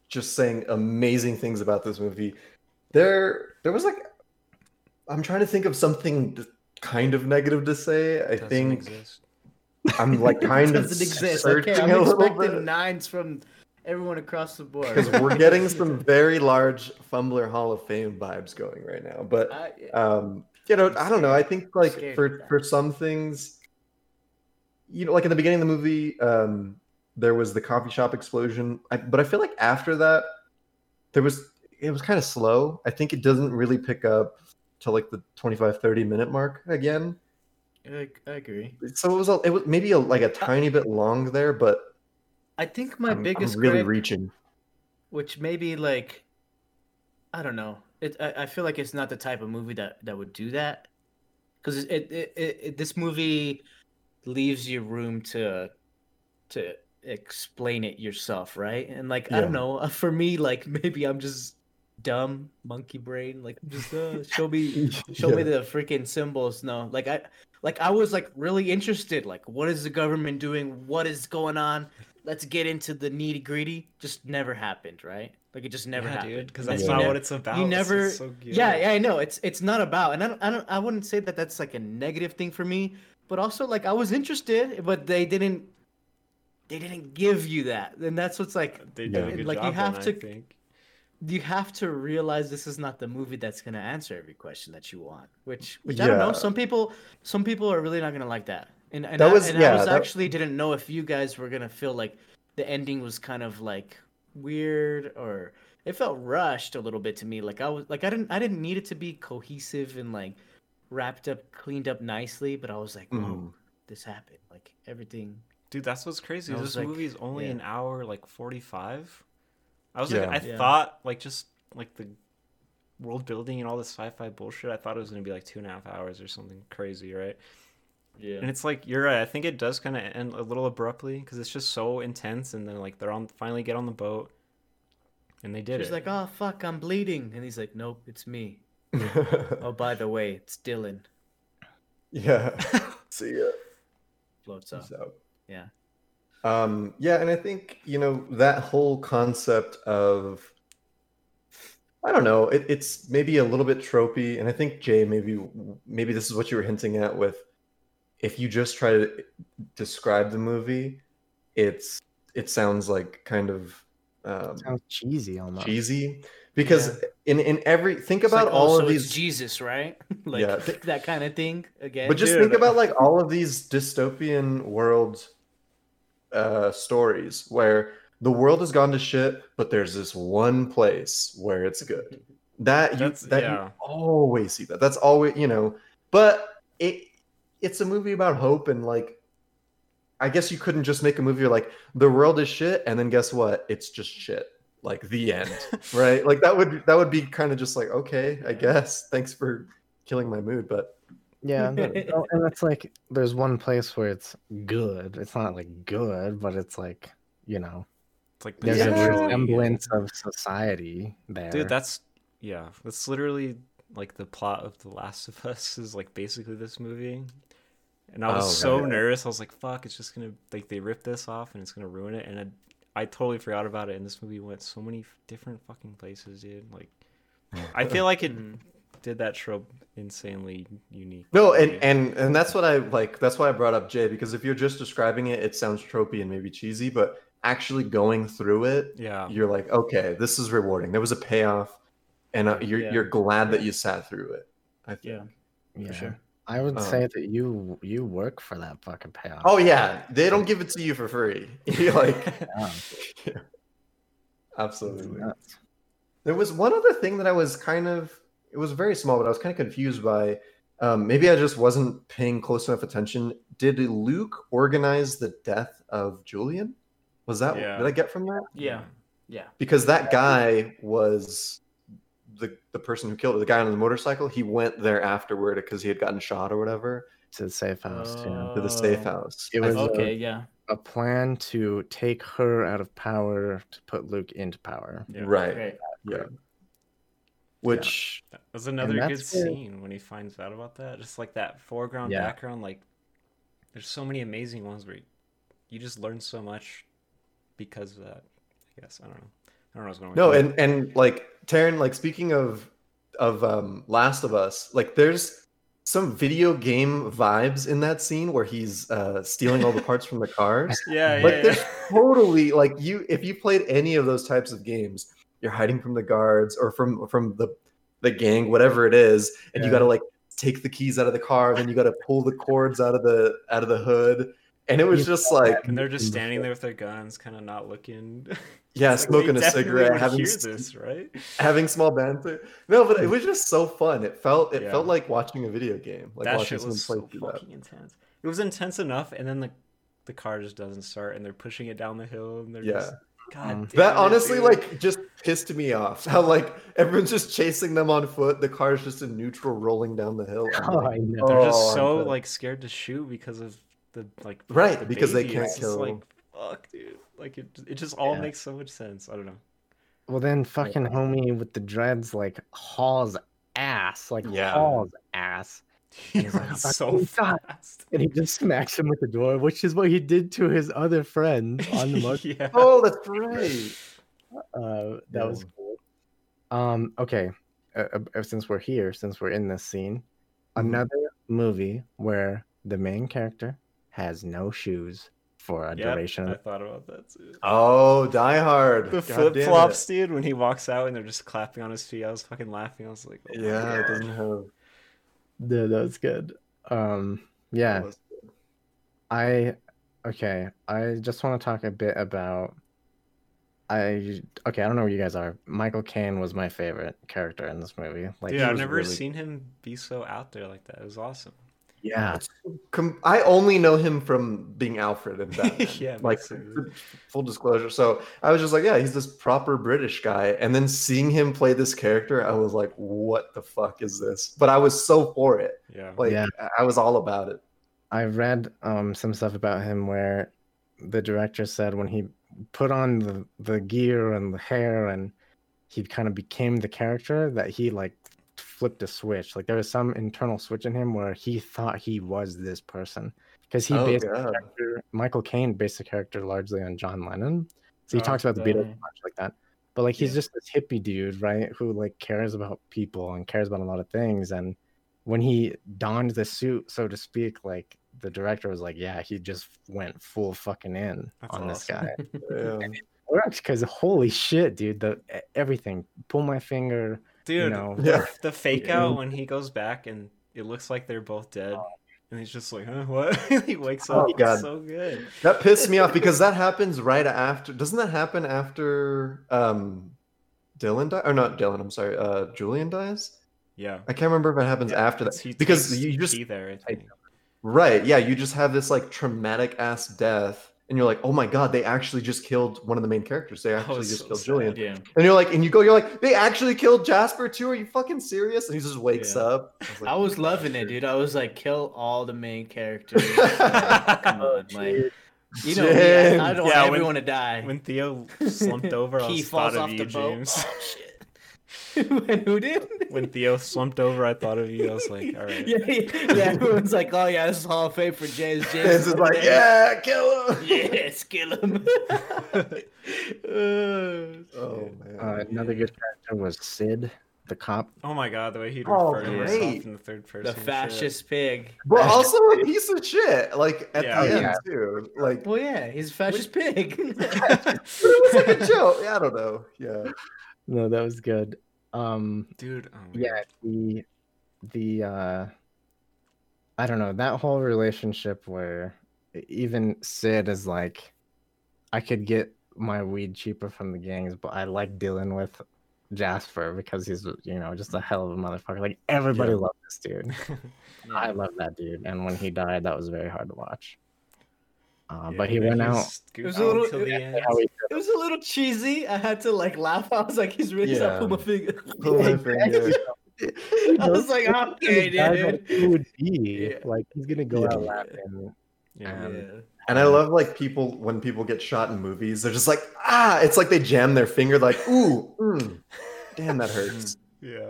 just saying amazing things about this movie. There was like, I'm trying to think of something kind of negative to say. I'm like kind of searching a little bit. Nines from everyone across the board because we're getting some very large Fumbler Hall of Fame vibes going right now. But you know, I don't know. I think like for some things, you know, like in the beginning of the movie. There was the coffee shop explosion, but I feel like after that, it was kind of slow. I think it doesn't really pick up to like the 25-30 minute mark again. I agree. So it was maybe like a tiny bit long there, but I think I'm really reaching, which maybe like I don't know. I feel like it's not the type of movie that would do that, because this movie leaves you room to explain it yourself, right? And like I don't know, for me, like maybe I'm just dumb monkey brain, like just show me the freaking symbols. No, like I was like really interested, like what is the government doing, what is going on, let's get into the nitty-gritty. Just never happened, right? Like it just never happened, because that's not what it's about. You never... so I know it's not about, and I wouldn't say that that's like a negative thing for me, but also like I was interested, but they didn't give you that, and that's what's like. They did a good job. You have to realize this is not the movie that's going to answer every question that you want. Which I don't know. Some people are really not going to like that. And that was, actually didn't know if you guys were going to feel like the ending was kind of like weird, or it felt rushed a little bit to me. Like I was like I didn't need it to be cohesive and like wrapped up, cleaned up nicely. But I was like, oh, this happened. Like everything. Dude, that's what's crazy. This movie is only an hour, like 45. I was like, I thought, like, just like the world building and all this sci-fi bullshit, I thought it was gonna be like 2.5 hours or something crazy, right? Yeah. And it's like, you're right. I think it does kind of end a little abruptly because it's just so intense. And then like finally get on the boat, and they did it. She's like, oh fuck, I'm bleeding, and he's like, nope, it's me. Oh, by the way, it's Dylan. Yeah. See ya. explodes up. So, yeah. Yeah, and I think, you know, that whole concept of, I don't know, it's maybe a little bit tropey, and I think, Jay, maybe this is what you were hinting at with, if you just try to describe the movie, it sounds like kind of sounds cheesy almost. Cheesy, because in every think about all of these, Jesus, right? Like that kind of thing again. But just think about like all of these dystopian world stories where the world has gone to shit, but there's this one place where it's good. You always see that. That's always, you know. But it's a movie about hope, and like, I guess you couldn't just make a movie where, like, the world is shit, and then guess what? It's just shit. Like, the end, right? Like, that would be kind of just like, okay, I guess. Thanks for killing my mood, but... Yeah, and that's like, there's one place where it's good. It's not, like, good, but it's like, you know... It's like there's a resemblance of society there. Dude, that's... Yeah, that's literally, like, the plot of The Last of Us is, like, basically this movie... And I was nervous. I was like, fuck, it's just going to, like, they rip this off and it's going to ruin it. And I totally forgot about it. And this movie went so many different fucking places, dude. Like, I feel like it did that trope insanely unique. No, and that's what I like. That's why I brought up Jay, because if you're just describing it, it sounds tropey and maybe cheesy, but actually going through it, you're like, okay, this is rewarding. There was a payoff, and you're glad that you sat through it, I think. Yeah, for sure. I would say that you work for that fucking payoff. Oh yeah, they don't give it to you for free. You're like, absolutely. There was one other thing that I was it was very small, but I was kind of confused by. Maybe I just wasn't paying close enough attention. Did Luke organize the death of Julian? Was that what did I get from that? Yeah. Because that guy was. The person who killed it, the guy on the motorcycle, he went there afterward because he had gotten shot or whatever. To the safe house. To the safe house. It was a plan to take her out of power to put Luke into power. Yeah. Right. Okay. Yeah. Which that was another good scene when he finds out about that. Just like that foreground, background. Like, there's so many amazing ones where you just learn so much because of that. I guess I don't know what's going on. No, and like. Taryn, like, speaking of Last of Us, like, there's some video game vibes in that scene where he's stealing all the parts from the cars. There's totally, like, if you played any of those types of games, you're hiding from the guards or from the gang, whatever it is, and you got to, like, take the keys out of the car, then you got to pull the cords out of the hood. And it was just like... And they're just standing there with their guns, kind of not looking... Yeah, smoking a cigarette, having small banter. No, but it was just so fun. It felt like watching a video game. Like, that shit was so fucking intense. It was intense enough, and then the car just doesn't start, and they're pushing it down the hill, and they're just... God damn, that honestly, like, just pissed me off. How, like, everyone's just chasing them on foot. The car's just in neutral, rolling down the hill. Oh, I know. They're just so, like, scared to shoot because of... because they can't kill. Like, fuck, dude. Like, it just all makes so much sense. I don't know. Well, then fucking homie with the dreads, like, hauls ass. He's like, so fast. And he just smacks him with the door, which is what he did to his other friend on the motor. Oh, that's right. That was cool. Okay. Since we're in this scene, another movie where the main character has no shoes for a duration. I thought about that too. Oh, Die Hard. The flip-flops, dude, when he walks out and they're just clapping on his feet. I was fucking laughing. I was like, oh, yeah, it doesn't have... Dude, that was good. Yeah. That was good. I just want to talk a bit about... I don't know where you guys are. Michael Caine was my favorite character in this movie. Like, dude, I've never seen him be so out there like that. It was awesome. Yeah, I only know him from being Alfred in Batman. Like, full disclosure. So I was just like, he's this proper British guy, and then seeing him play this character, I was like, what the fuck is this? But I was so for it. I was all about it. I read some stuff about him where the director said when he put on the gear and the hair and he kind of became the character that he, like, flipped a switch. Like, there was some internal switch in him where he thought he was this person, because he based the character, Michael Caine based the character largely on John Lennon. So he talks about the Beatles much like that. But like he's just this hippie dude, right? Who like cares about people and cares about a lot of things. And when he donned the suit, so to speak, like the director was like, "Yeah, he just went full fucking in this guy." And it worked because holy shit, dude! The everything, pull my finger, dude. You know, the fake out when he goes back and it looks like they're both dead. And he's just like, huh, what? He wakes up. God. It's so good. That pissed me off because that happens right after. Doesn't that happen after Dylan dies? Or not Dylan, I'm sorry. Julian dies? Yeah. I can't remember if it happens after that. He because you just... There, right, yeah. You just have this like traumatic-ass death. And you're like, oh my God, they actually just killed one of the main characters. They actually killed Julian. Yeah. And you're like, and you go, you're like, they actually killed Jasper too? Are you fucking serious? And he just wakes up. I was loving it, dude. I was like, kill all the main characters. Like, come on, like, you know, I don't want everyone to die. When Theo slumped over, I thought of you, James. Oh, shit. Who did? When Theo slumped over, I thought of you. I was like, all right. Yeah, everyone's like, oh yeah, this is Hall of Fame for James. James is like, yeah, kill him. Yes, kill him. Oh man. Another good character was Sid, the cop. Oh my God, the way he referred to himself in the third person. The fascist pig. But also a piece of shit. Like at the end too. Like, well, yeah, he's a fascist pig. But it was like a joke. Yeah, I don't know. Yeah. No, that was good. Dude, the I don't know, that whole relationship where even Sid is like, I could get my weed cheaper from the gangs, but I like dealing with Jasper because he's, you know, just a hell of a motherfucker. Like everybody loved this dude. I love that dude, and when he died, that was very hard to watch. But he went out. It was a little cheesy. I had to like laugh. I was like, he's really pull my finger. I was like, okay, dude. Who would be like he's gonna go out laughing? And I love like people when people get shot in movies. They're just like, ah, it's like they jam their finger, like, ooh, damn, that hurts.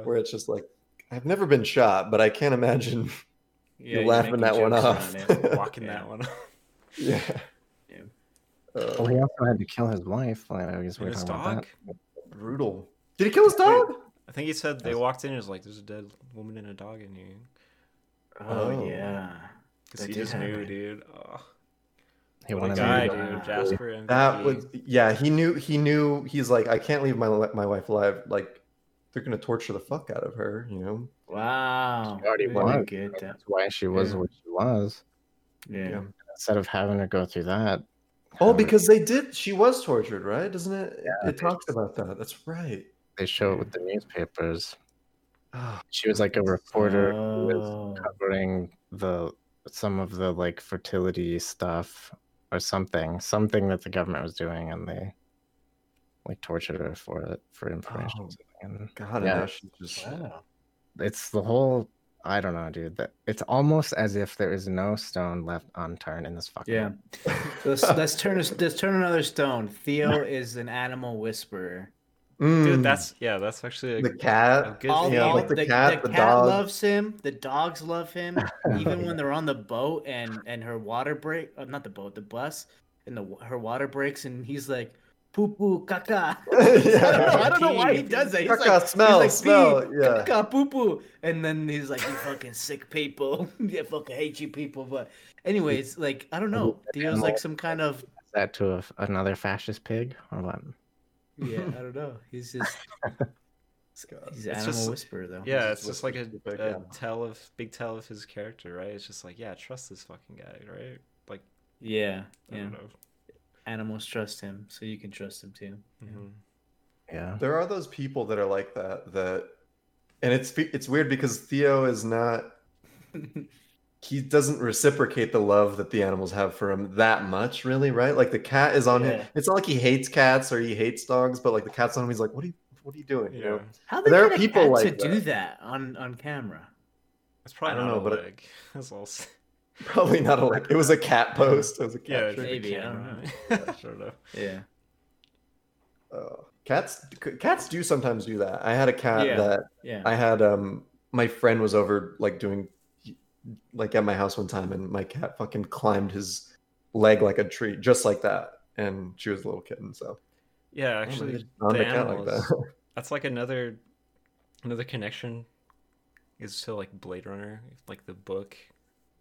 Where it's just like, I've never been shot, but I can't imagine you laughing that one off, walking that one off. Yeah. Well, he also had to kill his wife. Like, I guess we're talking about that. Brutal. Did he kill his dog? I think he said they walked in and was like, "There's a dead woman and a dog in here." Oh yeah. Because he just knew, dude. He wanted to die, dude. Jasper. MVP. That was He knew. He knew. He's like, I can't leave my wife alive. Like, they're gonna torture the fuck out of her. You know. Wow. She already wanted. That's why she was what she was. Yeah. Instead of having to go through that. Because they did. She was tortured, right? Doesn't it? Yeah, it talks about that. That's right. They show it with the newspapers. She was like a reporter who was covering some of the like fertility stuff or something that the government was doing, and they like tortured her for it for information. And God, she's just. Wow. It's the whole. I don't know, dude. It's almost as if there is no stone left unturned in this fucking. Yeah, let's turn another stone. Theo is an animal whisperer. Dude, that's actually the cat. The cat loves him. The dogs love him. Even when they're on the boat and her water break, not the boat, the bus, and her water breaks, and he's like. Poo-poo, caca. I don't know why he does that. He's caca, like, smell, caca, poo-poo. And then he's like, you fucking sick people. I fucking hate you people. But anyways, like, I don't know. Theo's like some kind of... Is that to another fascist pig or what? Yeah, I don't know. He's just... He's an animal whisperer, though. Yeah, it's just like a big tell of his character, right? It's just like, yeah, trust this fucking guy, right? Like, I don't know. Animals trust him, so you can trust him too. Mm-hmm. Yeah, there are those people that are like that, and it's weird because Theo is not. He doesn't reciprocate the love that the animals have for him that much, really, right? Like the cat is on him. It's not like he hates cats or he hates dogs, but like the cat's on him. He's like, what are you doing? Yeah. You know, how they there get are people a cat like to do that on camera? That's probably I don't know, but that's all. Probably not a like. It was a cat post. It was a cat. Yeah, maybe. I don't know. Yeah. Cats do sometimes do that. I had a cat that I had. My friend was over, like doing like at my house one time, and my cat fucking climbed his leg like a tree, just like that. And she was a little kitten, so yeah. Actually, the animals, like that. That's like another connection is to like Blade Runner, like the book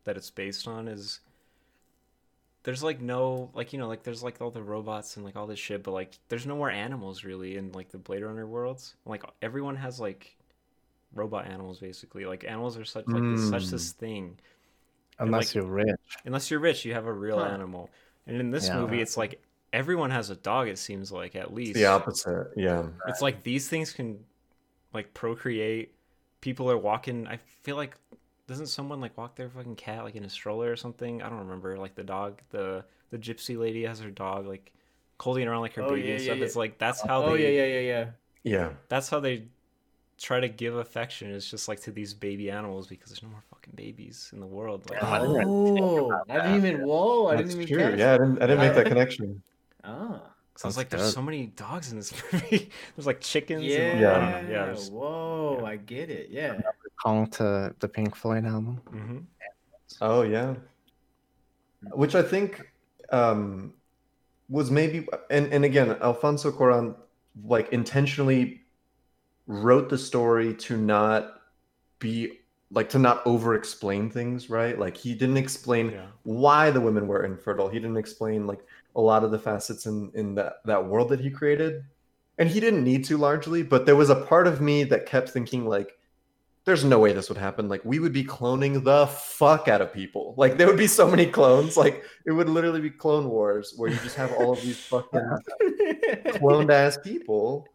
that it's based on is. There's like no, like, you know, like there's like all the robots and like all this shit, but like there's no more animals really in like the Blade Runner worlds. Like everyone has like robot animals basically. Like animals are such like this thing. Unless you're rich. Unless you're rich, you have a real animal. And in this movie, it's like everyone has a dog. It seems like, at least the opposite. Yeah, it's like these things can like procreate. People are walking. I feel like. Doesn't someone like walk their fucking cat like in a stroller or something? I don't remember. Like the dog, the gypsy lady has her dog like holding around like her baby and stuff. Yeah. It's like that's how they that's how they try to give affection. It's just like to these baby animals because there's no more fucking babies in the world. Like, I didn't even catch. Yeah, I didn't make that connection. So I was like, there's so many dogs in this movie. There's like chickens. Yeah. And, I don't know. Yeah. Whoa, I get it. Yeah. Call to the Pink Floyd album. Mm-hmm. Oh, yeah. Which I think was maybe... And again, Alfonso Cuarón like intentionally wrote the story to not be... like to not over-explain things, right? Like he didn't explain why the women were infertile. He didn't explain like a lot of the facets in that world that he created. And he didn't need to largely, but there was a part of me that kept thinking like, there's no way this would happen. Like we would be cloning the fuck out of people. Like there would be so many clones. Like it would literally be Clone Wars where you just have all of these fucking cloned ass people.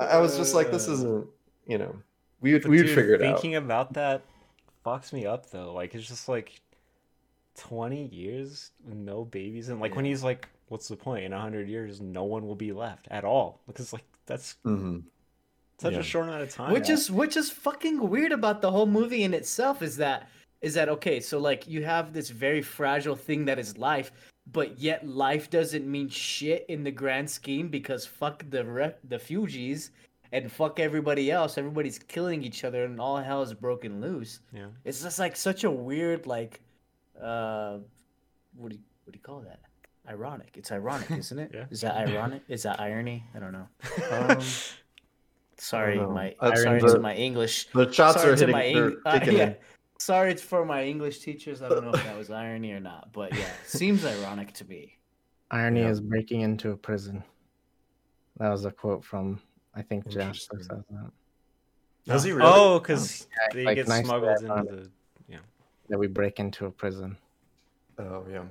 I was just like, this isn't, you know, we would figure it out. Thinking about that fucks me up though. Like it's just like 20 years, no babies. And like when he's like, what's the point? In 100 years, no one will be left at all. Because like that's... Mm-hmm. Such a short amount of time, which is fucking weird about the whole movie in itself is that okay? So like you have this very fragile thing that is life, but yet life doesn't mean shit in the grand scheme because fuck the refugees and fuck everybody else. Everybody's killing each other and all hell is broken loose. Yeah, it's just like such a weird like, what do you call that? Ironic. It's ironic, isn't it? Yeah. Is that ironic? Is that irony? I don't know. Sorry, my English. The shots are hitting. Sorry, it's for my English teachers. I don't know if that was irony or not, but yeah, seems ironic to me. Irony is breaking into a prison. That was a quote from I think Josh says that. Does he really? Oh, because they like, get nice smuggled into the that we break into a prison. Oh yeah,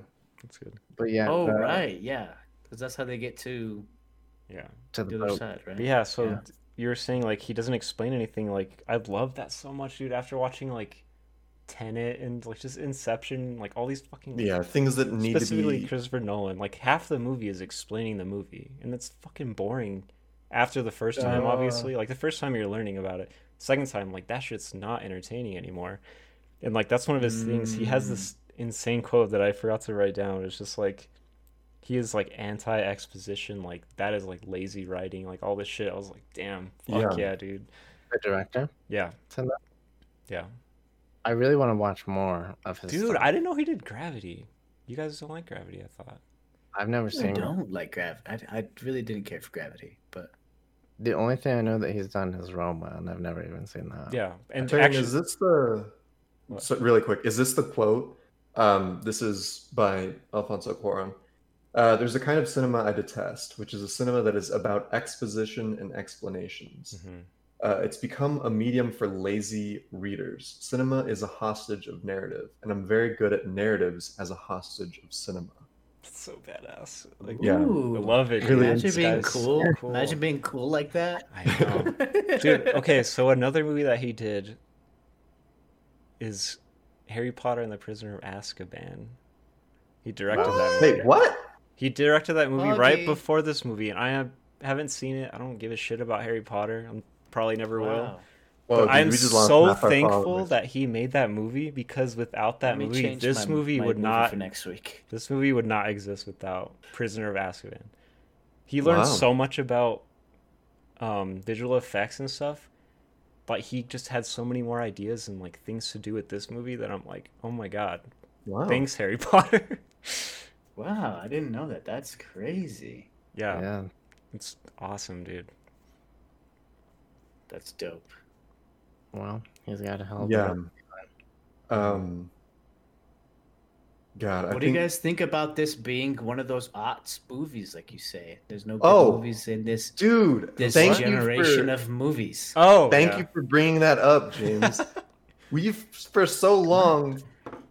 that's good. But yeah. Oh right, yeah, because that's how they get to. Yeah, to the other side, right? Yeah, so. Yeah. You were saying, like, he doesn't explain anything. Like, I love that so much, dude. After watching, like, Tenet and, like, just Inception, like, all these fucking... Yeah, things that need to be... Specifically Christopher Nolan. Like, half the movie is explaining the movie. And it's fucking boring after the first time, obviously. Like, the first time you're learning about it. Second time, like, that shit's not entertaining anymore. And, like, that's one of his things. He has this insane quote that I forgot to write down. It's just, like... He is like anti-exposition, like that is like lazy writing, like all this shit. I was like, damn, fuck yeah dude. The director? Yeah. Yeah. I really want to watch more of his stuff. I didn't know he did Gravity. You guys don't like Gravity, I thought. I've never seen it. I don't like Gravity. I really didn't care for Gravity, but... The only thing I know that he's done is Roma, and I've never even seen that. Yeah, and actually... Is this the... So, really quick, is this the quote? This is by Alfonso Cuarón. There's a kind of cinema I detest, which is a cinema that is about exposition and explanations. Mm-hmm. It's become a medium for lazy readers. Cinema is a hostage of narrative, and I'm very good at narratives as a hostage of cinema. That's so badass. Like, yeah, I love it. Really, imagine being cool. Imagine being cool like that. I know. Dude, okay, so another movie that he did is Harry Potter and the Prisoner of Azkaban. He directed that movie. Wait, what? He directed that movie right before this movie, and I haven't seen it. I don't give a shit about Harry Potter. I probably never will. But dude, I'm so thankful that he made that movie because without that movie, this movie would not exist without Prisoner of Azkaban. He learned so much about visual effects and stuff, but he just had so many more ideas and like things to do with this movie that I'm like, oh my god, wow, thanks Harry Potter. Wow, I didn't know that. That's crazy. Yeah, it's awesome, dude. That's dope. Well, he's got to help. Yeah. God, what do you guys think about this being one of those aughts movies, like you say? There's no good movies in this, dude. This generation of movies. Oh, thank you for bringing that up, James. We've for so long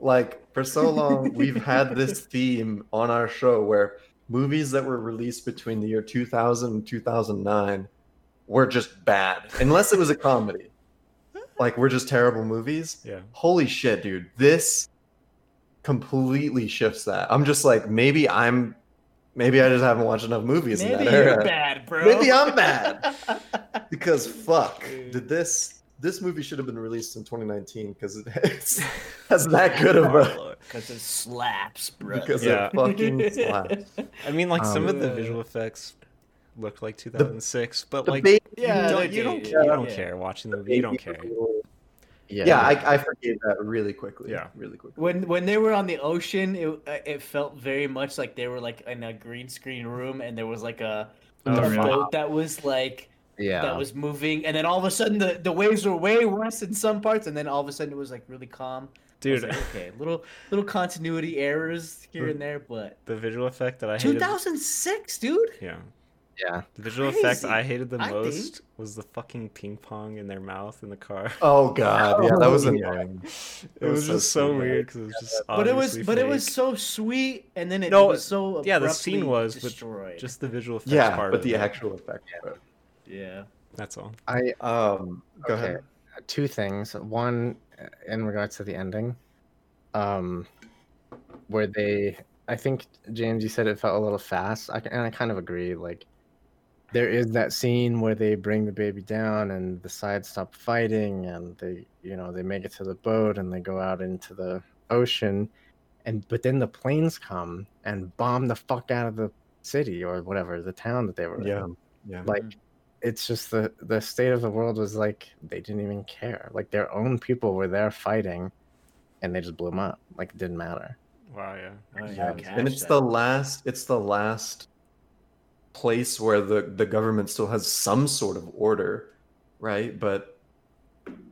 we've had this theme on our show where movies that were released between the year 2000 and 2009 were just bad, unless it was a comedy. Like, we're just terrible movies. Yeah. Holy shit, dude! This completely shifts that. I'm just like, maybe I just haven't watched enough movies in that era. Maybe you're bad, bro. Maybe I'm bad. Because fuck, did this movie should have been released in 2019 because it has that good of a... Because it slaps, bro. Because it fucking slaps. I mean, like, some of the visual effects look like 2006, but like, you don't care watching the movie. You don't care. I forgave that really quickly. Yeah, really quickly. When they were on the ocean, it felt very much like they were like in a green screen room, and there was like a boat that was like that was moving, and then all of a sudden the waves were way worse in some parts, and then all of a sudden it was like really calm. Dude, like, okay, little continuity errors here and there, but the visual effect that I hated, 2006, dude. Yeah. Yeah. The visual effect I hated the most was the fucking ping pong in their mouth in the car. Oh god, yeah, that was annoying. It was just so weird because it was just it was so sweet, and then it was so the scene was destroyed. But just the visual effects part. Yeah, but the actual effect. Yeah, that's all. Go ahead. Two things. One, in regards to the ending, where they, I think James, you said it felt a little fast, and I kind of agree. Like, there is that scene where they bring the baby down and the sides stop fighting, and they, you know, they make it to the boat and they go out into the ocean, but then the planes come and bomb the fuck out of the city or whatever, the town that they were in. Yeah. Like, it's just the state of the world was like, they didn't even care. Like, their own people were there fighting and they just blew them up. Like, it didn't matter. Wow, yeah. And it's the last place where the government still has some sort of order, right? But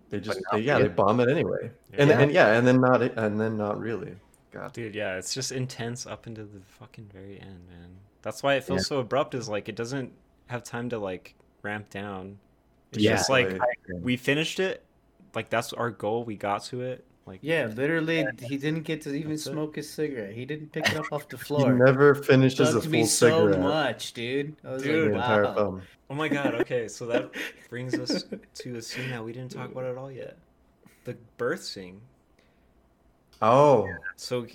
they just they bomb it anyway, and then not really. God, dude, yeah, it's just intense up into the fucking very end, man. That's why it feels so abrupt. Is like, it doesn't have time to like ramp down. It's just like, we finished it. Like, that's our goal. We got to it. Like, literally, he didn't get to even smoke his cigarette. He didn't pick it up off the floor. He never finishes a full cigarette. So much, dude. Dude, wow. Oh my god. Okay, so that brings us to a scene that we didn't talk about at all yet: the birth scene. Oh, so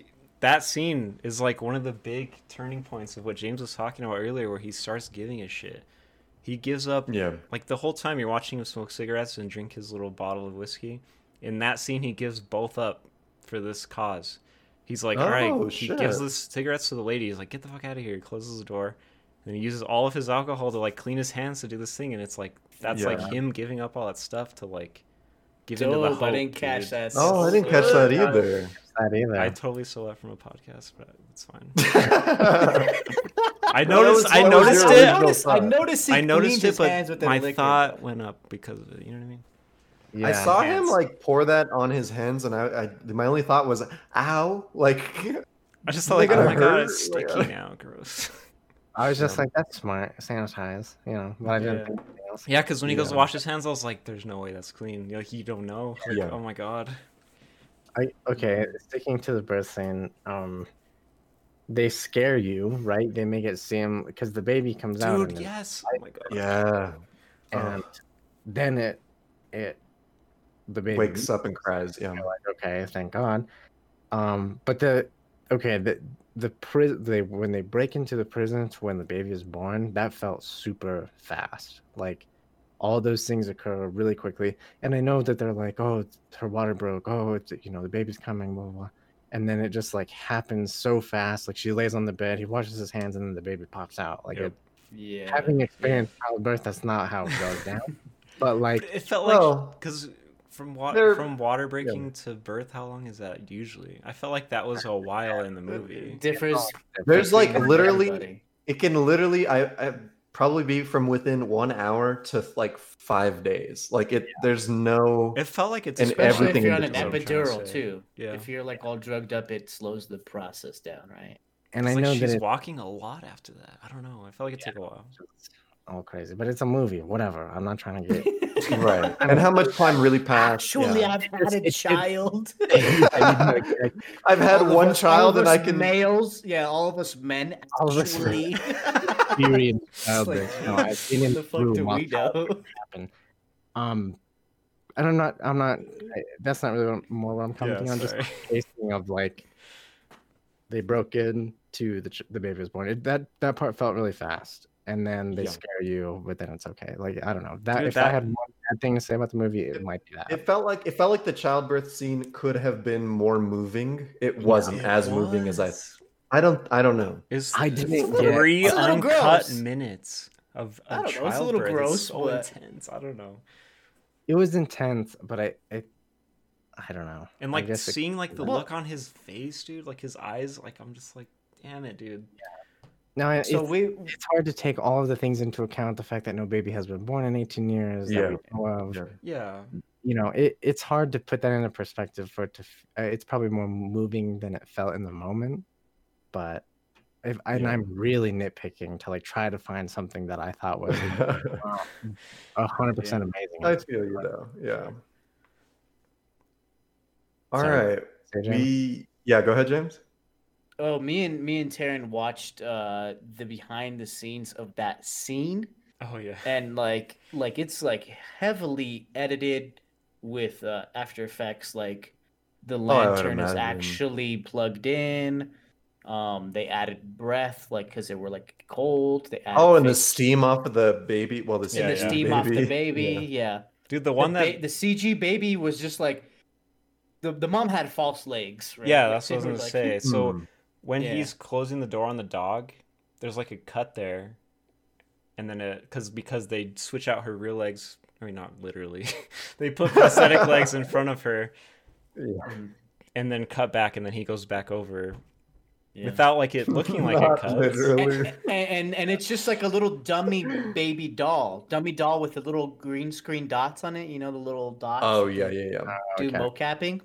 that scene is like one of the big turning points of what James was talking about earlier, where he starts giving a shit. He gives up. Yeah. Like, the whole time you're watching him smoke cigarettes and drink his little bottle of whiskey. In that scene, he gives both up for this cause. He's like, all right, he gives the cigarettes to the lady. He's like, get the fuck out of here. He closes the door. And he uses all of his alcohol to, like, clean his hands to do this thing. And it's like, that's like him giving up all that stuff to, like, give into the hope. I didn't catch that. Oh, I didn't catch that either. I totally stole that from a podcast, but it's fine. I noticed it, but my thought went up because of it. You know what I mean? Yeah, I saw him like pour that on his hands, and I my only thought was, "Ow!" Like, I just thought, like, "Oh my god, it's sticky now, gross." I was just like, "That's smart, sanitize," you know. But I didn't think anything else. Yeah, because when he goes to wash his hands, I was like, "There's no way that's clean." Like, you don't know. Like, oh my god. Sticking to the birth scene, they scare you, right? They make it seem, because the baby comes out. Dude, yes. Oh my god. Yeah. And then it. The baby wakes up and cries. Yeah. Like, okay, thank God. But when they break into the prison when the baby is born, that felt super fast. Like, all those things occur really quickly. And I know that they're like, oh, her water broke. Oh, it's, you know, the baby's coming. Blah blah blah. And then it just like happens so fast. Like, she lays on the bed, he washes his hands, and then the baby pops out. Like, having experienced childbirth, that's not how it goes down. But like, it felt like, because from water breaking to birth, how long is that usually? I felt like that was a while in the movie. Differs. There's like literally, everybody. It can literally, I probably be from within 1 hour to like 5 days. Like it, there's no. It felt like it's. And especially everything if you're on an epidural too. Yeah. If you're like all drugged up, it slows the process down, right? And I like know she's walking a lot after that. I don't know. I felt like it took a while. All crazy, but it's a movie. Whatever. I'm not trying to get right. And how much time really passed? Surely I've had a child. I've had one child, and I can males. Yeah, all of us men. All of us men. No, I've seen him through. I'm not. That's not really what I'm commenting on. Just tasting of like. They broke in to the baby was born. That part felt really fast, and then they scare you, but then it's okay. Like I don't know that. Dude, I had one bad thing to say about the movie, it might be that. It felt like the childbirth scene could have been more moving. It wasn't as moving as I don't know. I didn't get 3 uncut minutes of childbirth. It's a little gross. So intense. I don't know. It was intense, but I don't know. And like seeing it, like the look on his face, dude, like his eyes, like I'm just like, damn it, dude. Yeah. No, so it's hard to take all of the things into account. The fact that no baby has been born in 18 years. Yeah. That we know of. Yeah. You know, it's hard to put that into perspective for it to. It's probably more moving than it felt in the moment, but. And I'm really nitpicking to like try to find something that I thought was 100% amazing. I feel you though. Yeah. All right. Go ahead, James. Oh, me and Taryn watched the behind the scenes of that scene. Oh yeah. And like it's like heavily edited with After Effects. Like the lantern is actually plugged in. They added breath, like because they were like cold. They added and the steam off the baby. Well, the steam off the baby. Yeah. Dude, the CG baby was just like. The mom had false legs, right? Yeah, that's what I was going to say. So when he's closing the door on the dog, there's like a cut there. And then because they switch out her real legs. I mean, not literally. They put prosthetic legs in front of her and then cut back. And then he goes back over without like it looking like it cuts. Literally. And it's just like a little dummy baby doll. Dummy doll with the little green screen dots on it. You know, the little dots. Oh, yeah. Do mocapping,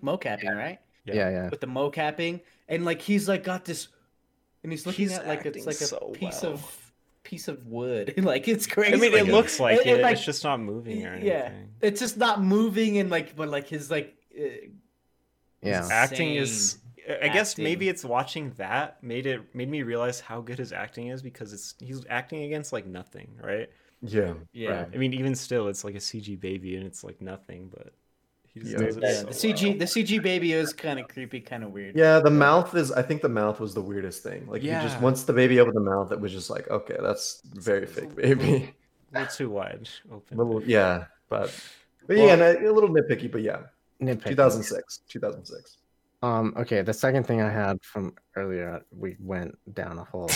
right? Yeah. With the mocapping. And like he's like got this. And he's looking at like it's like a piece of wood. Like it's crazy. I mean, it looks like it. Like, it's just not moving or anything. Yeah, it's just not moving. And like, but like his like. His acting is. I guess maybe it's watching that made me realize how good his acting is because he's acting against like nothing, right? Yeah. Yeah. Right. I mean, even still, it's like a CG baby and it's like nothing, but he just does it the CG baby is kind of creepy, kind of weird. Yeah, the mouth is. I think the mouth was the weirdest thing. Like, you just once the baby opened the mouth, it was just like, okay, that's very fake baby. A little too wide open. And a little nitpicky, but yeah. Nitpicky. 2006. Okay, the second thing I had from earlier, we went down a hole.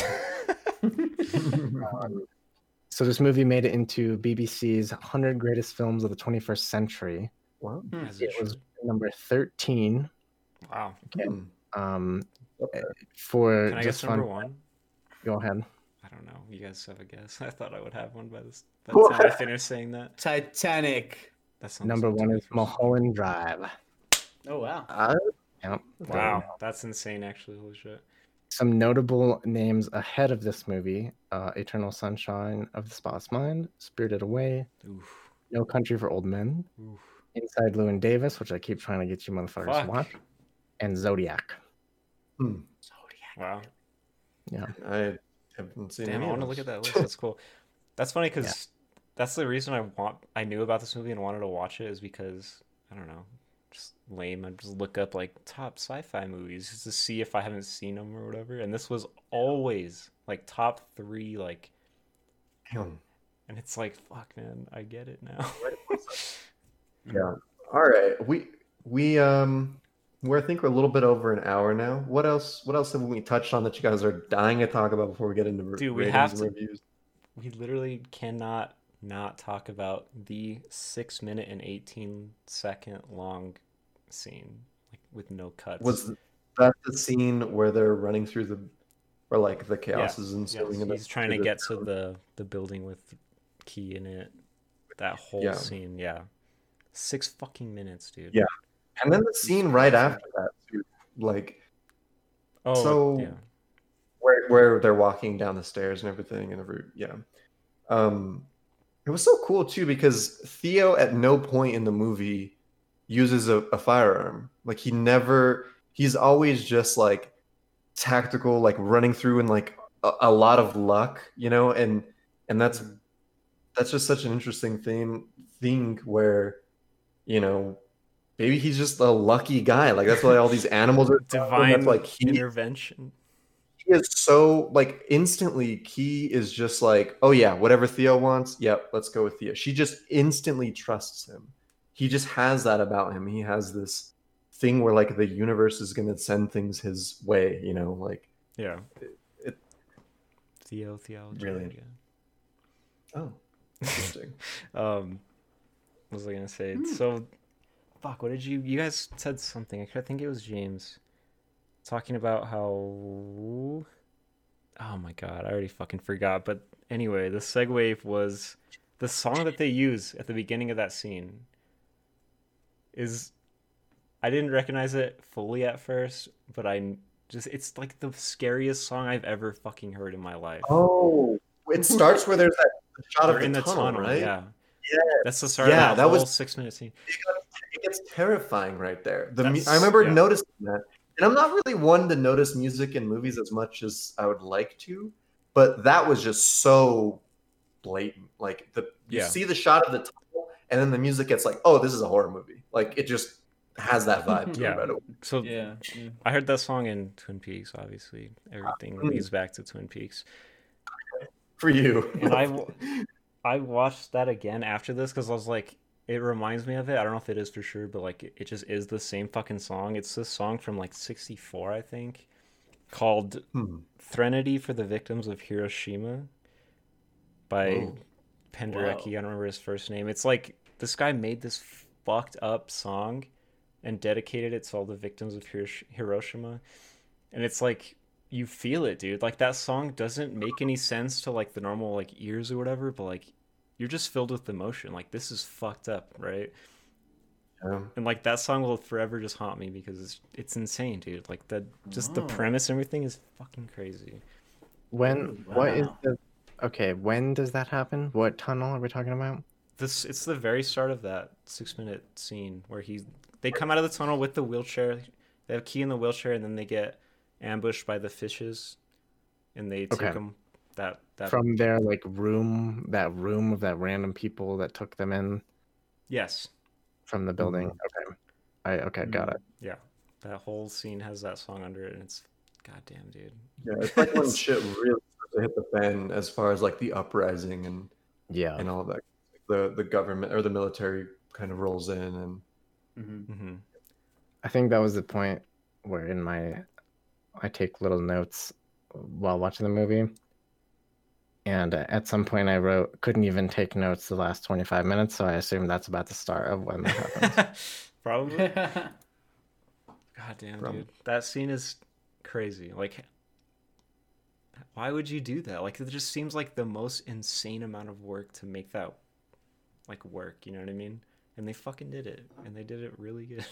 So this movie made it into BBC's 100 Greatest Films of the 21st Century. Wow. It was number 13. Wow. Okay. Can I guess number one? Go ahead. I don't know. You guys have a guess. I thought I would have one by the time I finished saying that. Titanic. That's number one is Mulholland Drive. Oh, wow. Wow, that's insane, actually. Holy shit. Some notable names ahead of this movie, Eternal Sunshine of the Spotless Mind, Spirited Away, No Country for Old Men, Inside Llewyn Davis, which I keep trying to get you motherfuckers to watch, and Zodiac. Zodiac. Wow. Yeah. I haven't seen it. Damn, I want to look at that list. That's cool. That's funny because that's the reason I knew about this movie and wanted to watch it is because, I don't know. Just lame. I just look up like top sci-fi movies just to see if I haven't seen them or whatever. And this was always like top 3, like. Damn. And it's like, fuck, man, I get it now. Yeah. All right. I think we're a little bit over an hour now. What else have we touched on that you guys are dying to talk about before we get into reviews? We literally cannot not talk about the 6 minute and 18-second long scene, like with no cuts. Was that the scene where they're running through the, or like the chaos is ensuing? Yeah, he's trying to get to the building with key in it. That whole scene, 6 fucking minutes, dude. Yeah, and then the scene right after that, too. Like, where they're walking down the stairs and everything, and every it was so cool too because Theo at no point in the movie uses a firearm. Like he never, he's always just like tactical, like running through and like a lot of luck, you know, and that's just such an interesting thing where, you know, maybe he's just a lucky guy. Like that's why all these animals are divine. Like intervention. He is so like instantly. Key is just like, oh yeah, whatever Theo wants. Yep, yeah, let's go with Theo. She just instantly trusts him. He just has that about him. He has this thing where like the universe is gonna send things his way. You know, like Theo, really. Oh. Interesting. What was I gonna say? So, fuck. What did you guys said something? I think it was James talking about how. Oh my god, I already fucking forgot. But anyway, the segue was the song that they use at the beginning of that scene. I didn't recognize it fully at first, but it's like the scariest song I've ever fucking heard in my life. Oh, it starts where there's that. Shot of in the tunnel, right? Yeah. That's the start. Yeah, that was 6 minute scene. It gets terrifying right there. I remember noticing that, and I'm not really one to notice music in movies as much as I would like to, but that was just so blatant. Like you see the shot of the tunnel, and then the music gets like, oh, this is a horror movie. Like it just has that vibe to it right away. So I heard that song in Twin Peaks. Obviously, everything leads back to Twin Peaks. For you. And I watched that again after this because I was like, it reminds me of it. I don't know if it is for sure, but like it just is the same fucking song. It's this song from like 1964, I think, called Threnody for the Victims of Hiroshima by Penderecki. I don't remember his first name. It's like this guy made this fucked up song and dedicated it to all the victims of Hiroshima. And it's like, you feel it, dude. Like that song doesn't make any sense to like the normal like ears or whatever, but like you're just filled with emotion. Like this is fucked up, right? Yeah. And like that song will forever just haunt me because it's insane, dude. Like that, just the premise and everything is fucking crazy. When does that happen? What tunnel are we talking about? It's the very start of that 6 minute scene where they come out of the tunnel with the wheelchair. They have Key in the wheelchair, and then they get ambushed by the fishes, and they took them that from their like room of that random people that took them in. Yes, from the building. Got it. Yeah, that whole scene has that song under it, and it's goddamn, dude. Yeah, it's like when shit really starts to hit the fan as far as like the uprising and and all of that. The government or the military kind of rolls in, and I think that was the point where I take little notes while watching the movie. And at some point I wrote, couldn't even take notes the last 25 minutes. So I assume that's about the start of when that happens. Probably. Goddamn, dude. That scene is crazy. Like, why would you do that? Like, it just seems like the most insane amount of work to make that like work. You know what I mean? And they fucking did it. And they did it really good.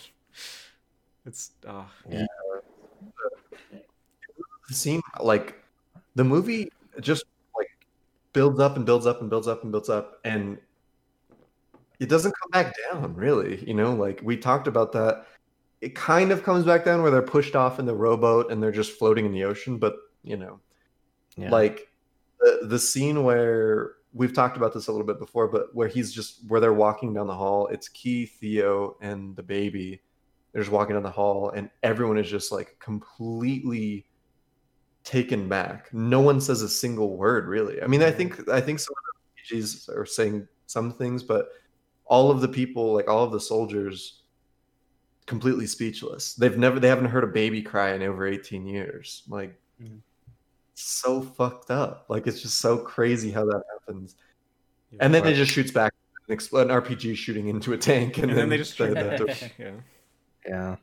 Seem like the movie just like builds up, and it doesn't come back down, really. You know, like we talked about that. It kind of comes back down where they're pushed off in the rowboat and they're just floating in the ocean. But you know, like the scene where we've talked about this a little bit before, but where they're walking down the hall. It's Key, Theo, and the baby. They're just walking down the hall, and everyone is just like completely taken back. No one says a single word, really. I mean, I think some of the refugees are saying some things, but all of the people, like all of the soldiers, completely speechless. They haven't heard a baby cry in over 18 years. Like, so fucked up. Like, it's just so crazy how that happens. And then it just shoots back an RPG shooting into a tank, and then they just shoot that. Yeah.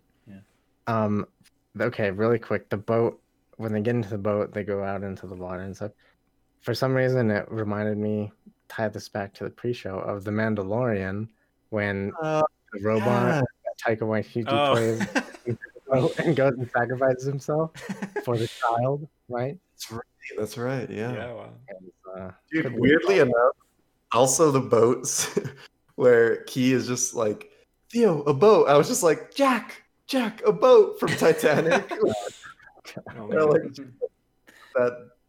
Okay, really quick. The boat, when they get into the boat, they go out into the water and stuff. For some reason, it reminded me, tied this back to the pre-show, of The Mandalorian, when the robot, Taika Waititi, plays and goes and sacrifices himself for the child, right? That's right, yeah. Yeah, wow. And, dude, weirdly enough, also the boats, where Key is just like, Theo, a boat. I was just like, Jack, a boat from Titanic.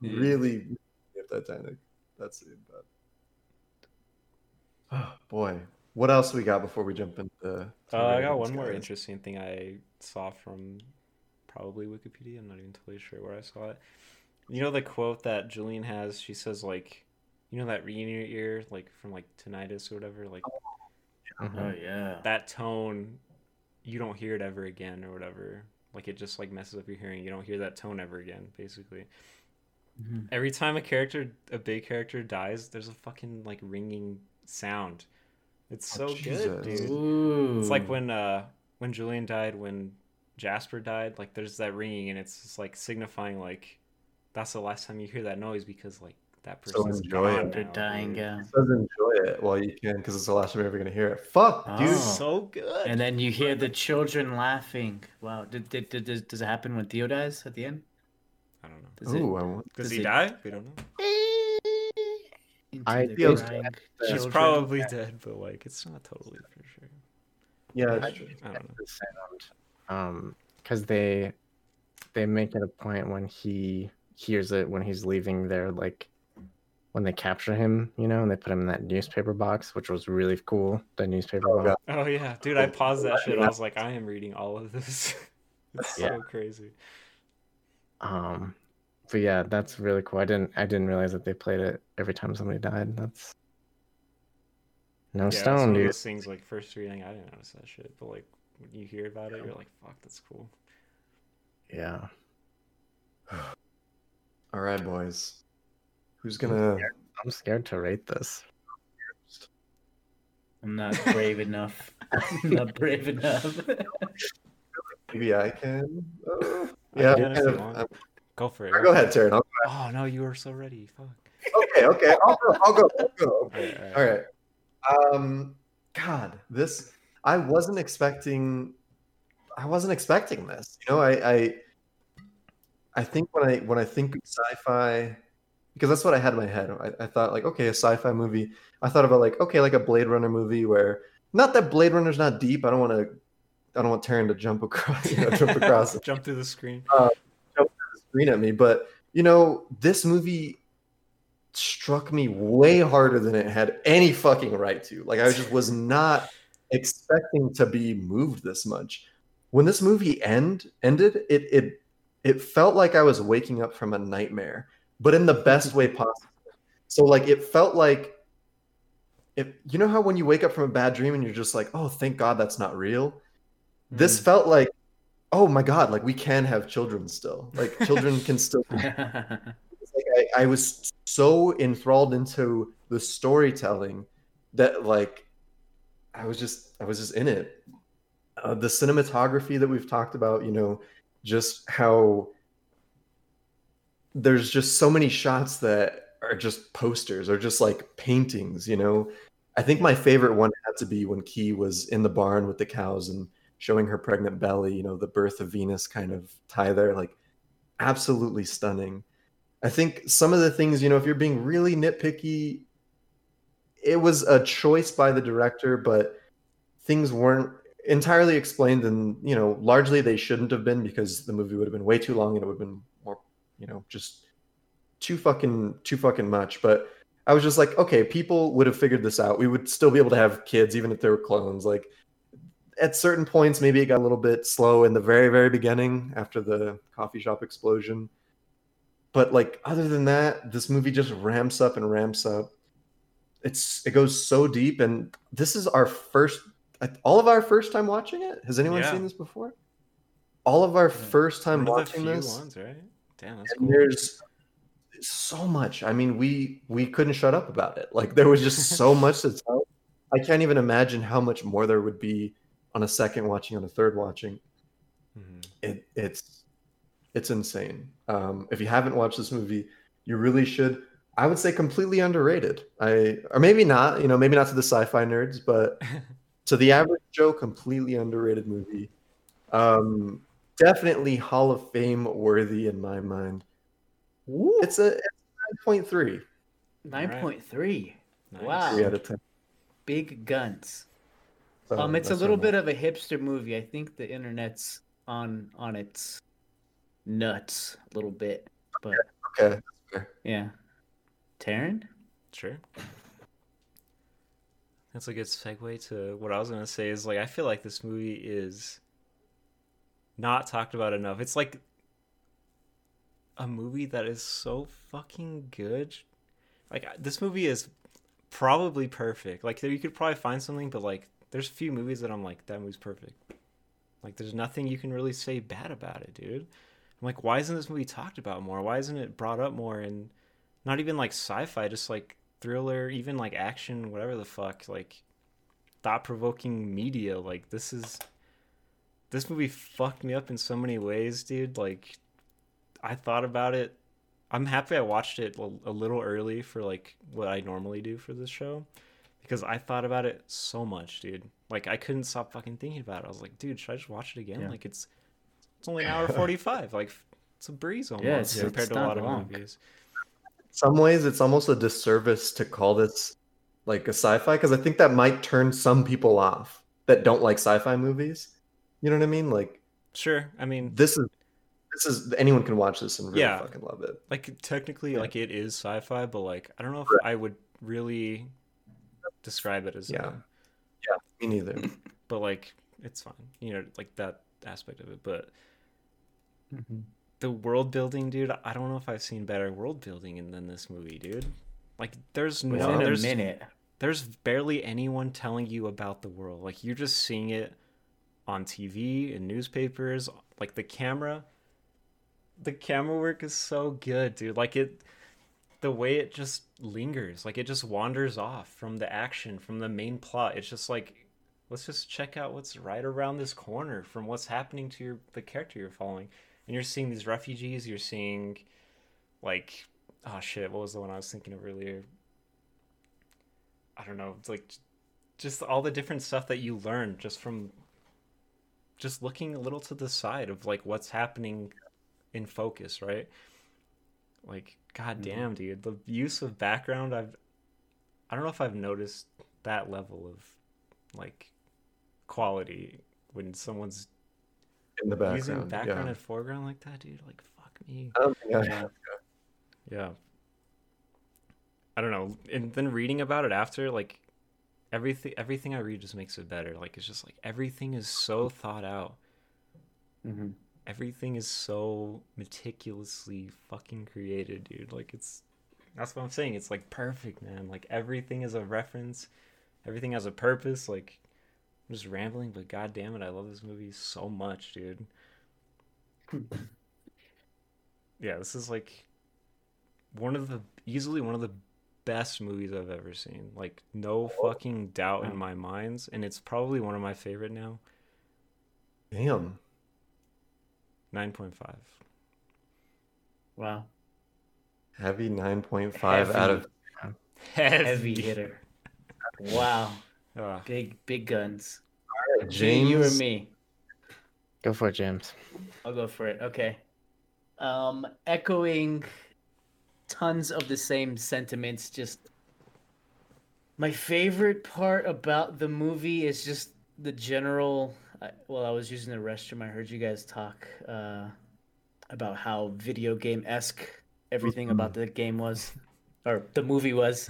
Really, Titanic. That's it. But... oh, boy. What else we got before we jump into... I got one more interesting thing I saw from probably Wikipedia. I'm not even totally sure where I saw it. You know the quote that Julian has? She says, like, you know that ringing in your ear, like, from, like, tinnitus or whatever? Like, that tone, you don't hear it ever again or whatever. Like, it just, like, messes up your hearing. You don't hear that tone ever again, basically. Mm-hmm. Every time a big character dies, there's a fucking, like, ringing sound. It's so good, dude. Ooh. It's like when Julian died, when Jasper died, like, there's that ringing, and it's just, like, signifying, like, that's the last time you hear that noise, because, like, that person's dying. Yeah. So enjoy it while you can, because it's the last time you're ever gonna hear it. Fuck, dude, so good. And then you hear the children laughing. Wow. Does it happen when Theo dies at the end? I don't know. Does he die? We don't know. She's probably dead, but, like, it's not totally for sure. Yeah, that's true. I don't know. Because they make it a point when he hears it when he's leaving there, like, when they capture him, you know, and they put him in that newspaper box, which was really cool. The newspaper box. God. Oh, yeah. Dude, I paused that shit. I was like, I am reading all of this. It's so crazy. But yeah, that's really cool. I didn't realize that they played it every time somebody died. That's stone, dude. Those things, like, first reading, I didn't notice that shit, but, like, when you hear about it, you're like, fuck, that's cool. Yeah. All right, boys. Who's gonna? I'm scared to rate this. I'm not brave enough. Maybe I can. Go for it. Right, go ahead, Taryn. Oh no, you are so ready. Fuck. Okay. I'll go. All right. God, this. I wasn't expecting this. You know, I think when I think of sci-fi, because that's what I had in my head. I thought, like, okay, a sci-fi movie. I thought about, like, okay, like a Blade Runner movie, where, not that Blade Runner's not deep. I don't want Taryn to jump across, jump through the screen. At me, but, you know, this movie struck me way harder than it had any fucking right to. Like, I just was not expecting to be moved this much. When this movie ended, it felt like I was waking up from a nightmare, but in the best way possible. So, like, it felt like, if you know how when you wake up from a bad dream and you're just like, oh, thank God that's not real. Mm-hmm. This felt like, oh my God, like, we can have children still. Like, children can still. Like, I was so enthralled into the storytelling that, like, I was just in it. The cinematography that we've talked about, you know, just how there's just so many shots that are just posters or just, like, paintings, you know. I think my favorite one had to be when Key was in the barn with the cows and showing her pregnant belly, you know, the birth of Venus kind of tie there, like, absolutely stunning. I think some of the things, you know, if you're being really nitpicky, it was a choice by the director, but things weren't entirely explained, and, you know, largely they shouldn't have been, because the movie would have been way too long and it would have been more, you know, just too fucking much. But I was just like, okay, people would have figured this out. We would still be able to have kids, even if they were clones. Like, at certain points, maybe it got a little bit slow in the very, very beginning after the coffee shop explosion. But, like, other than that, this movie just ramps up and ramps up. It goes so deep, and this is all of our first time watching it. Has anyone seen this before? All of our first time watching this. Ones, right? Damn, that's cool. There's so much. I mean, we couldn't shut up about it. Like, there was just so much to tell. I can't even imagine how much more there would be on a second watching, on a third watching. Mm-hmm. It's insane. If you haven't watched this movie, you really should. I would say completely underrated. Or maybe not, maybe not to the sci-fi nerds, but to the average Joe, completely underrated movie. Definitely Hall of Fame worthy in my mind. Ooh. It's 9.3. 9.3. Nice. Wow. 3 out of 10. Big guns. So, it's a little bit of a hipster movie. I think the internet's on its nuts a little bit, but okay. Yeah. Taryn? Sure. That's a good segue to what I was going to say is, like, I feel like this movie is not talked about enough. It's like a movie that is so fucking good. Like, this movie is probably perfect. Like, you could probably find something, but, like, there's a few movies that I'm like, that movie's perfect. Like, there's nothing you can really say bad about it, dude. I'm like, why isn't this movie talked about more? Why isn't it brought up more? And not even like sci-fi, just like thriller, even like action, whatever the fuck, like thought-provoking media. Like, this movie fucked me up in so many ways, dude. Like, I thought about it. I'm happy I watched it a little early for like what I normally do for this show, because I thought about it so much, dude. Like, I couldn't stop fucking thinking about it. I was like, dude, should I just watch it again? Yeah. Like, it's only 1 hour 45. Like, it's a breeze almost, compared to a lot of movies. In some ways, it's almost a disservice to call this like a sci-fi, because I think that might turn some people off that don't like sci-fi movies. You know what I mean? Like, sure. I mean, this is anyone can watch this and really fucking love it. Like, technically, like, it is sci-fi, but like, I don't know if I would really describe it as me neither. But like, it's fine, like that aspect of it. But the world building, dude, I don't know if I've seen better world building than this movie, dude. Like, there's barely anyone telling you about the world. Like, you're just seeing it on TV and newspapers. Like, the camera work is so good, dude. Like, the way it just lingers, like, it just wanders off from the action, from the main plot. It's just like, let's just check out what's right around this corner from what's happening to the character you're following. And you're seeing these refugees, you're seeing, like, oh shit, what was the one I was thinking of earlier? I don't know. It's like just all the different stuff that you learn just from just looking a little to the side of like what's happening in focus, right? Like, god damn, dude, the use of background, I don't know if I've noticed that level of like quality when someone's in the background, using background and foreground like that, dude. Like, fuck me. I don't know. And then reading about it after, like, everything I read just makes it better. Like, it's just like everything is so thought out. Mm-hmm. Everything is so meticulously fucking created, dude. Like, that's what I'm saying. It's like perfect, man. Like, everything is a reference. Everything has a purpose. Like, I'm just rambling, but god damn it, I love this movie so much, dude. Yeah, this is like easily one of the best movies I've ever seen. Like, no fucking doubt in my mind. And it's probably one of my favorite now. Damn. 9.5. Wow. Heavy 9.5 out of 10. Heavy hitter. Wow. Big guns. All right, James. You and me. Go for it, James. I'll go for it. Okay. Echoing tons of the same sentiments. Just my favorite part about the movie is just the general. I was using the restroom. I heard you guys talk about how video game-esque everything about the game was, or the movie was,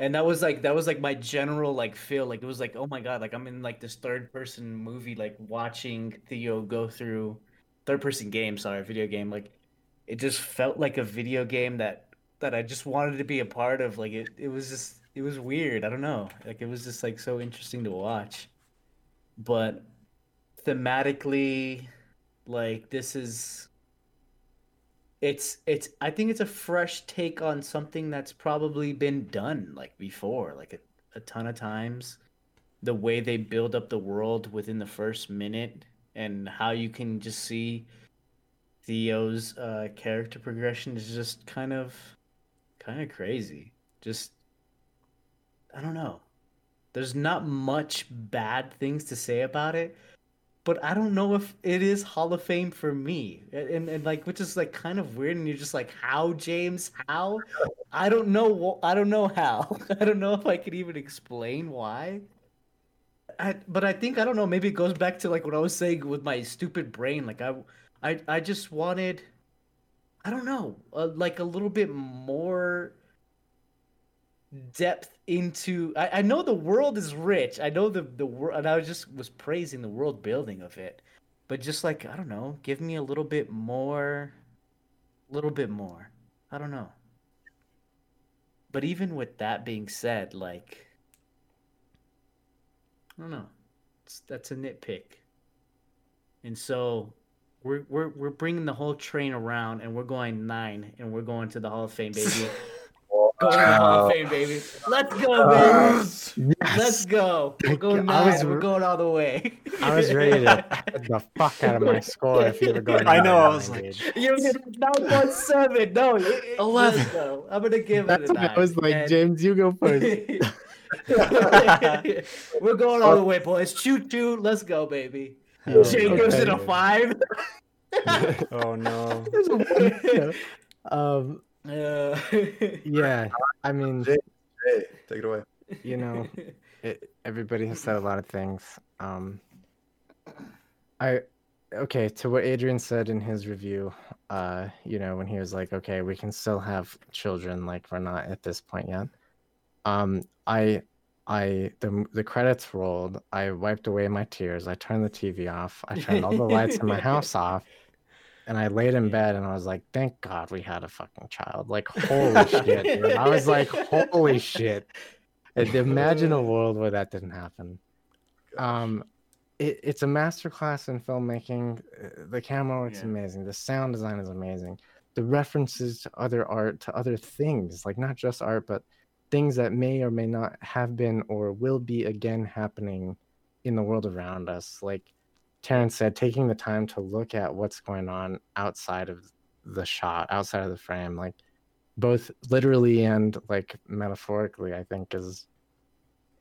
and that was like my general like feel. Like, it was like, oh my god, like I'm in like this third-person movie, like watching Theo go through third-person game. Sorry, video game. Like, it just felt like a video game that I just wanted to be a part of. Like, it was weird. I don't know. Like, it was just like so interesting to watch, but thematically, like, this is It's I think it's a fresh take on something that's probably been done like before, like a ton of times. The way they build up the world within the first minute and how you can just see Theo's character progression is just kind of crazy. Just, I don't know. There's not much bad things to say about it, but I don't know if it is Hall of Fame for me. And like, which is like kind of weird. And you're just like, how, James? How? I don't know. I don't know how. I don't know if I could even explain why. But I think, I don't know, maybe it goes back to like what I was saying with my stupid brain. Like I just wanted, I don't know, like a little bit more depth into, I know the world is rich. I know the world, and I was praising the world building of it, but just like, I don't know, give me a little bit more, I don't know. But even with that being said, like, I don't know, that's a nitpick. And so we're bringing the whole train around, and we're going 9, and we're going to the Hall of Fame, baby. Go to the Hall of Fame, baby. Let's go, baby. Yes. Let's go. We're going 9. We're going all the way. I was ready to get the fuck out of my score if you were going. I know. I was like, you're not 1-7. No, 11. Let's go. I'm gonna give it a 9. I was like, James, you go first. We're going all the way, boys. Choo-choo. Let's go, baby. Jacob's in a 5. Oh, no. Yeah, I mean, Jay, take it away. You know, everybody has said a lot of things. To what Adrian said in his review, you know, when he was like, okay, we can still have children, like, we're not at this point yet. The credits rolled. I wiped away my tears. I turned the TV off. I turned all the lights in my house off, and I laid in bed and I was like, "Thank God we had a fucking child!" Like, holy shit! Dude. I was like, "Holy shit!" And imagine a world where that didn't happen. It's a masterclass in filmmaking. The camera work's amazing. The sound design is amazing. The references to other art, to other things, like not just art, but things that may or may not have been or will be again happening in the world around us. Like Terrence said, taking the time to look at what's going on outside of the shot, outside of the frame, like both literally and like metaphorically, I think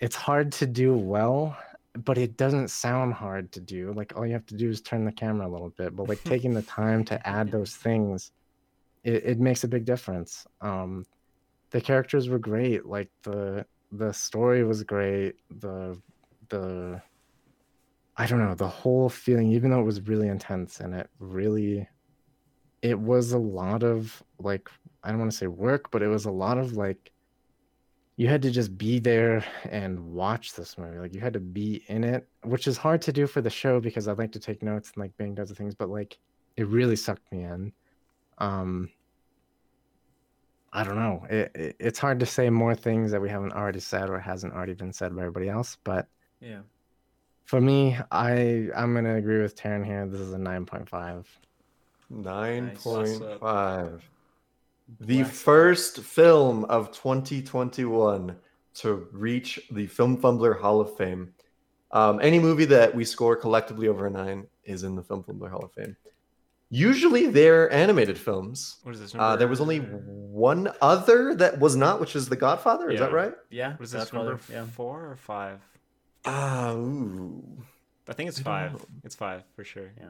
it's hard to do well, but it doesn't sound hard to do. Like all you have to do is turn the camera a little bit, but like taking the time to add those things, it makes a big difference. The characters were great. Like the story was great. The I don't know, the whole feeling, even though it was really intense, and it was a lot of like, I don't want to say work, but it was a lot of like, you had to just be there and watch this movie. Like you had to be in it, which is hard to do for the show because I like to take notes and like bang does the things, but like it really sucked me in. I don't know. It's hard to say more things that we haven't already said or hasn't already been said by everybody else. But yeah, for me, I'm gonna agree with Taryn here. This is a 9.5. 9.5. The first film of 2021 to reach the Film Fumbler Hall of Fame. Any movie that we score collectively over a 9 is in the Film Fumbler Hall of Fame. Usually they're animated films. What is this number? There was only one other that was not, which is The Godfather. Yeah. Is that right? Yeah. Was this Godfather, number 4 or 5? I think it's 5. It's 5 for sure. Yeah.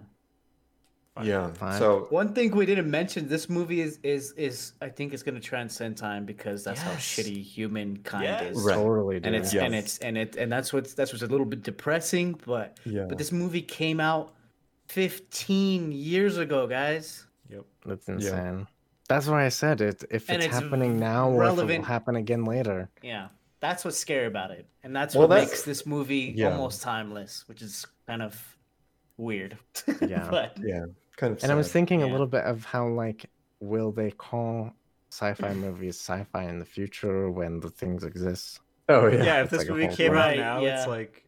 5. Yeah. 5. So one thing we didn't mention: this movie is I think it's going to transcend time because that's how shitty humankind is. Right. Totally. And it's and that's what's a little bit depressing, but this movie came out 15 years ago, guys. Yep, that's insane. Yep. That's why I said it. If it's happening now, or if it will happen again later. Yeah, that's what's scary about it, and that's what makes this movie almost timeless, which is kind of weird. Yeah, kind of. And sad. I was thinking a little bit of how, like, will they call sci-fi movies sci-fi in the future when the things exist? Oh yeah. Yeah, if this movie came out now, it's like.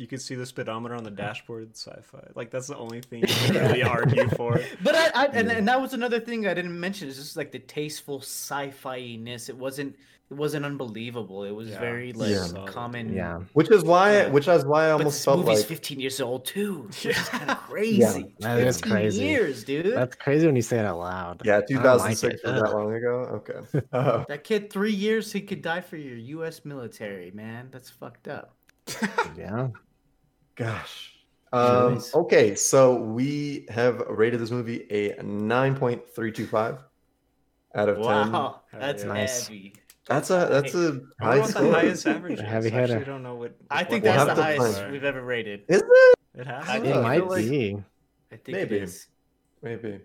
You could see the speedometer on the dashboard. Sci-fi, like that's the only thing you can really argue for. But and that was another thing I didn't mention. It's just like the tasteful sci-fi-ness. It wasn't unbelievable. It was very like common. Yeah, which is why I almost felt like this movie's 15 years old too. Yeah. It's kind of crazy. Yeah, that is crazy. 15 years, dude. That's crazy when you say it out loud. Yeah, 2006 was that long ago. Okay. Uh-huh. That kid, 3 years he could die for your U.S. military, man. That's fucked up. Yeah. Gosh. Okay, so we have rated this movie a 9.325 out of 10. Wow, that's nice. Heavy. That's a high score. The highest average. Heavy hitter. I don't know what. I think that's the highest we've ever rated. Is it? It has. It might be. I think maybe. It is. Maybe.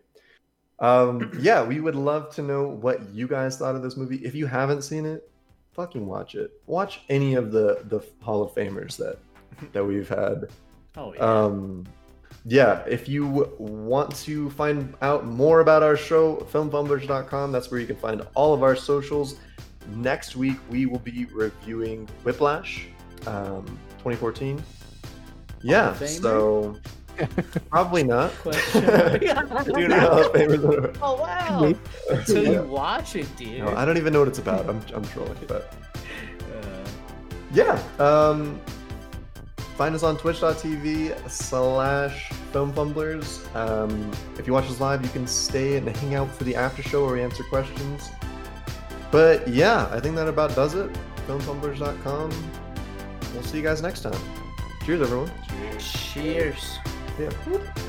Yeah, we would love to know what you guys thought of this movie. If you haven't seen it, fucking watch it. Watch any of the Hall of Famers that we've had. Oh yeah. Yeah, if you want to find out more about our show, filmfumblers.com, that's where you can find all of our socials. Next week we will be reviewing Whiplash 2014. Yeah, so probably not. Dude, oh wow. So you watch it, dude. No, I don't even know what it's about. I'm trolling, but yeah. Find us on twitch.tv/filmfumblers. If you watch us live, you can stay and hang out for the after show where we answer questions. But yeah, I think that about does it. Filmfumblers.com. We'll see you guys next time. Cheers, everyone. Cheers. Yeah.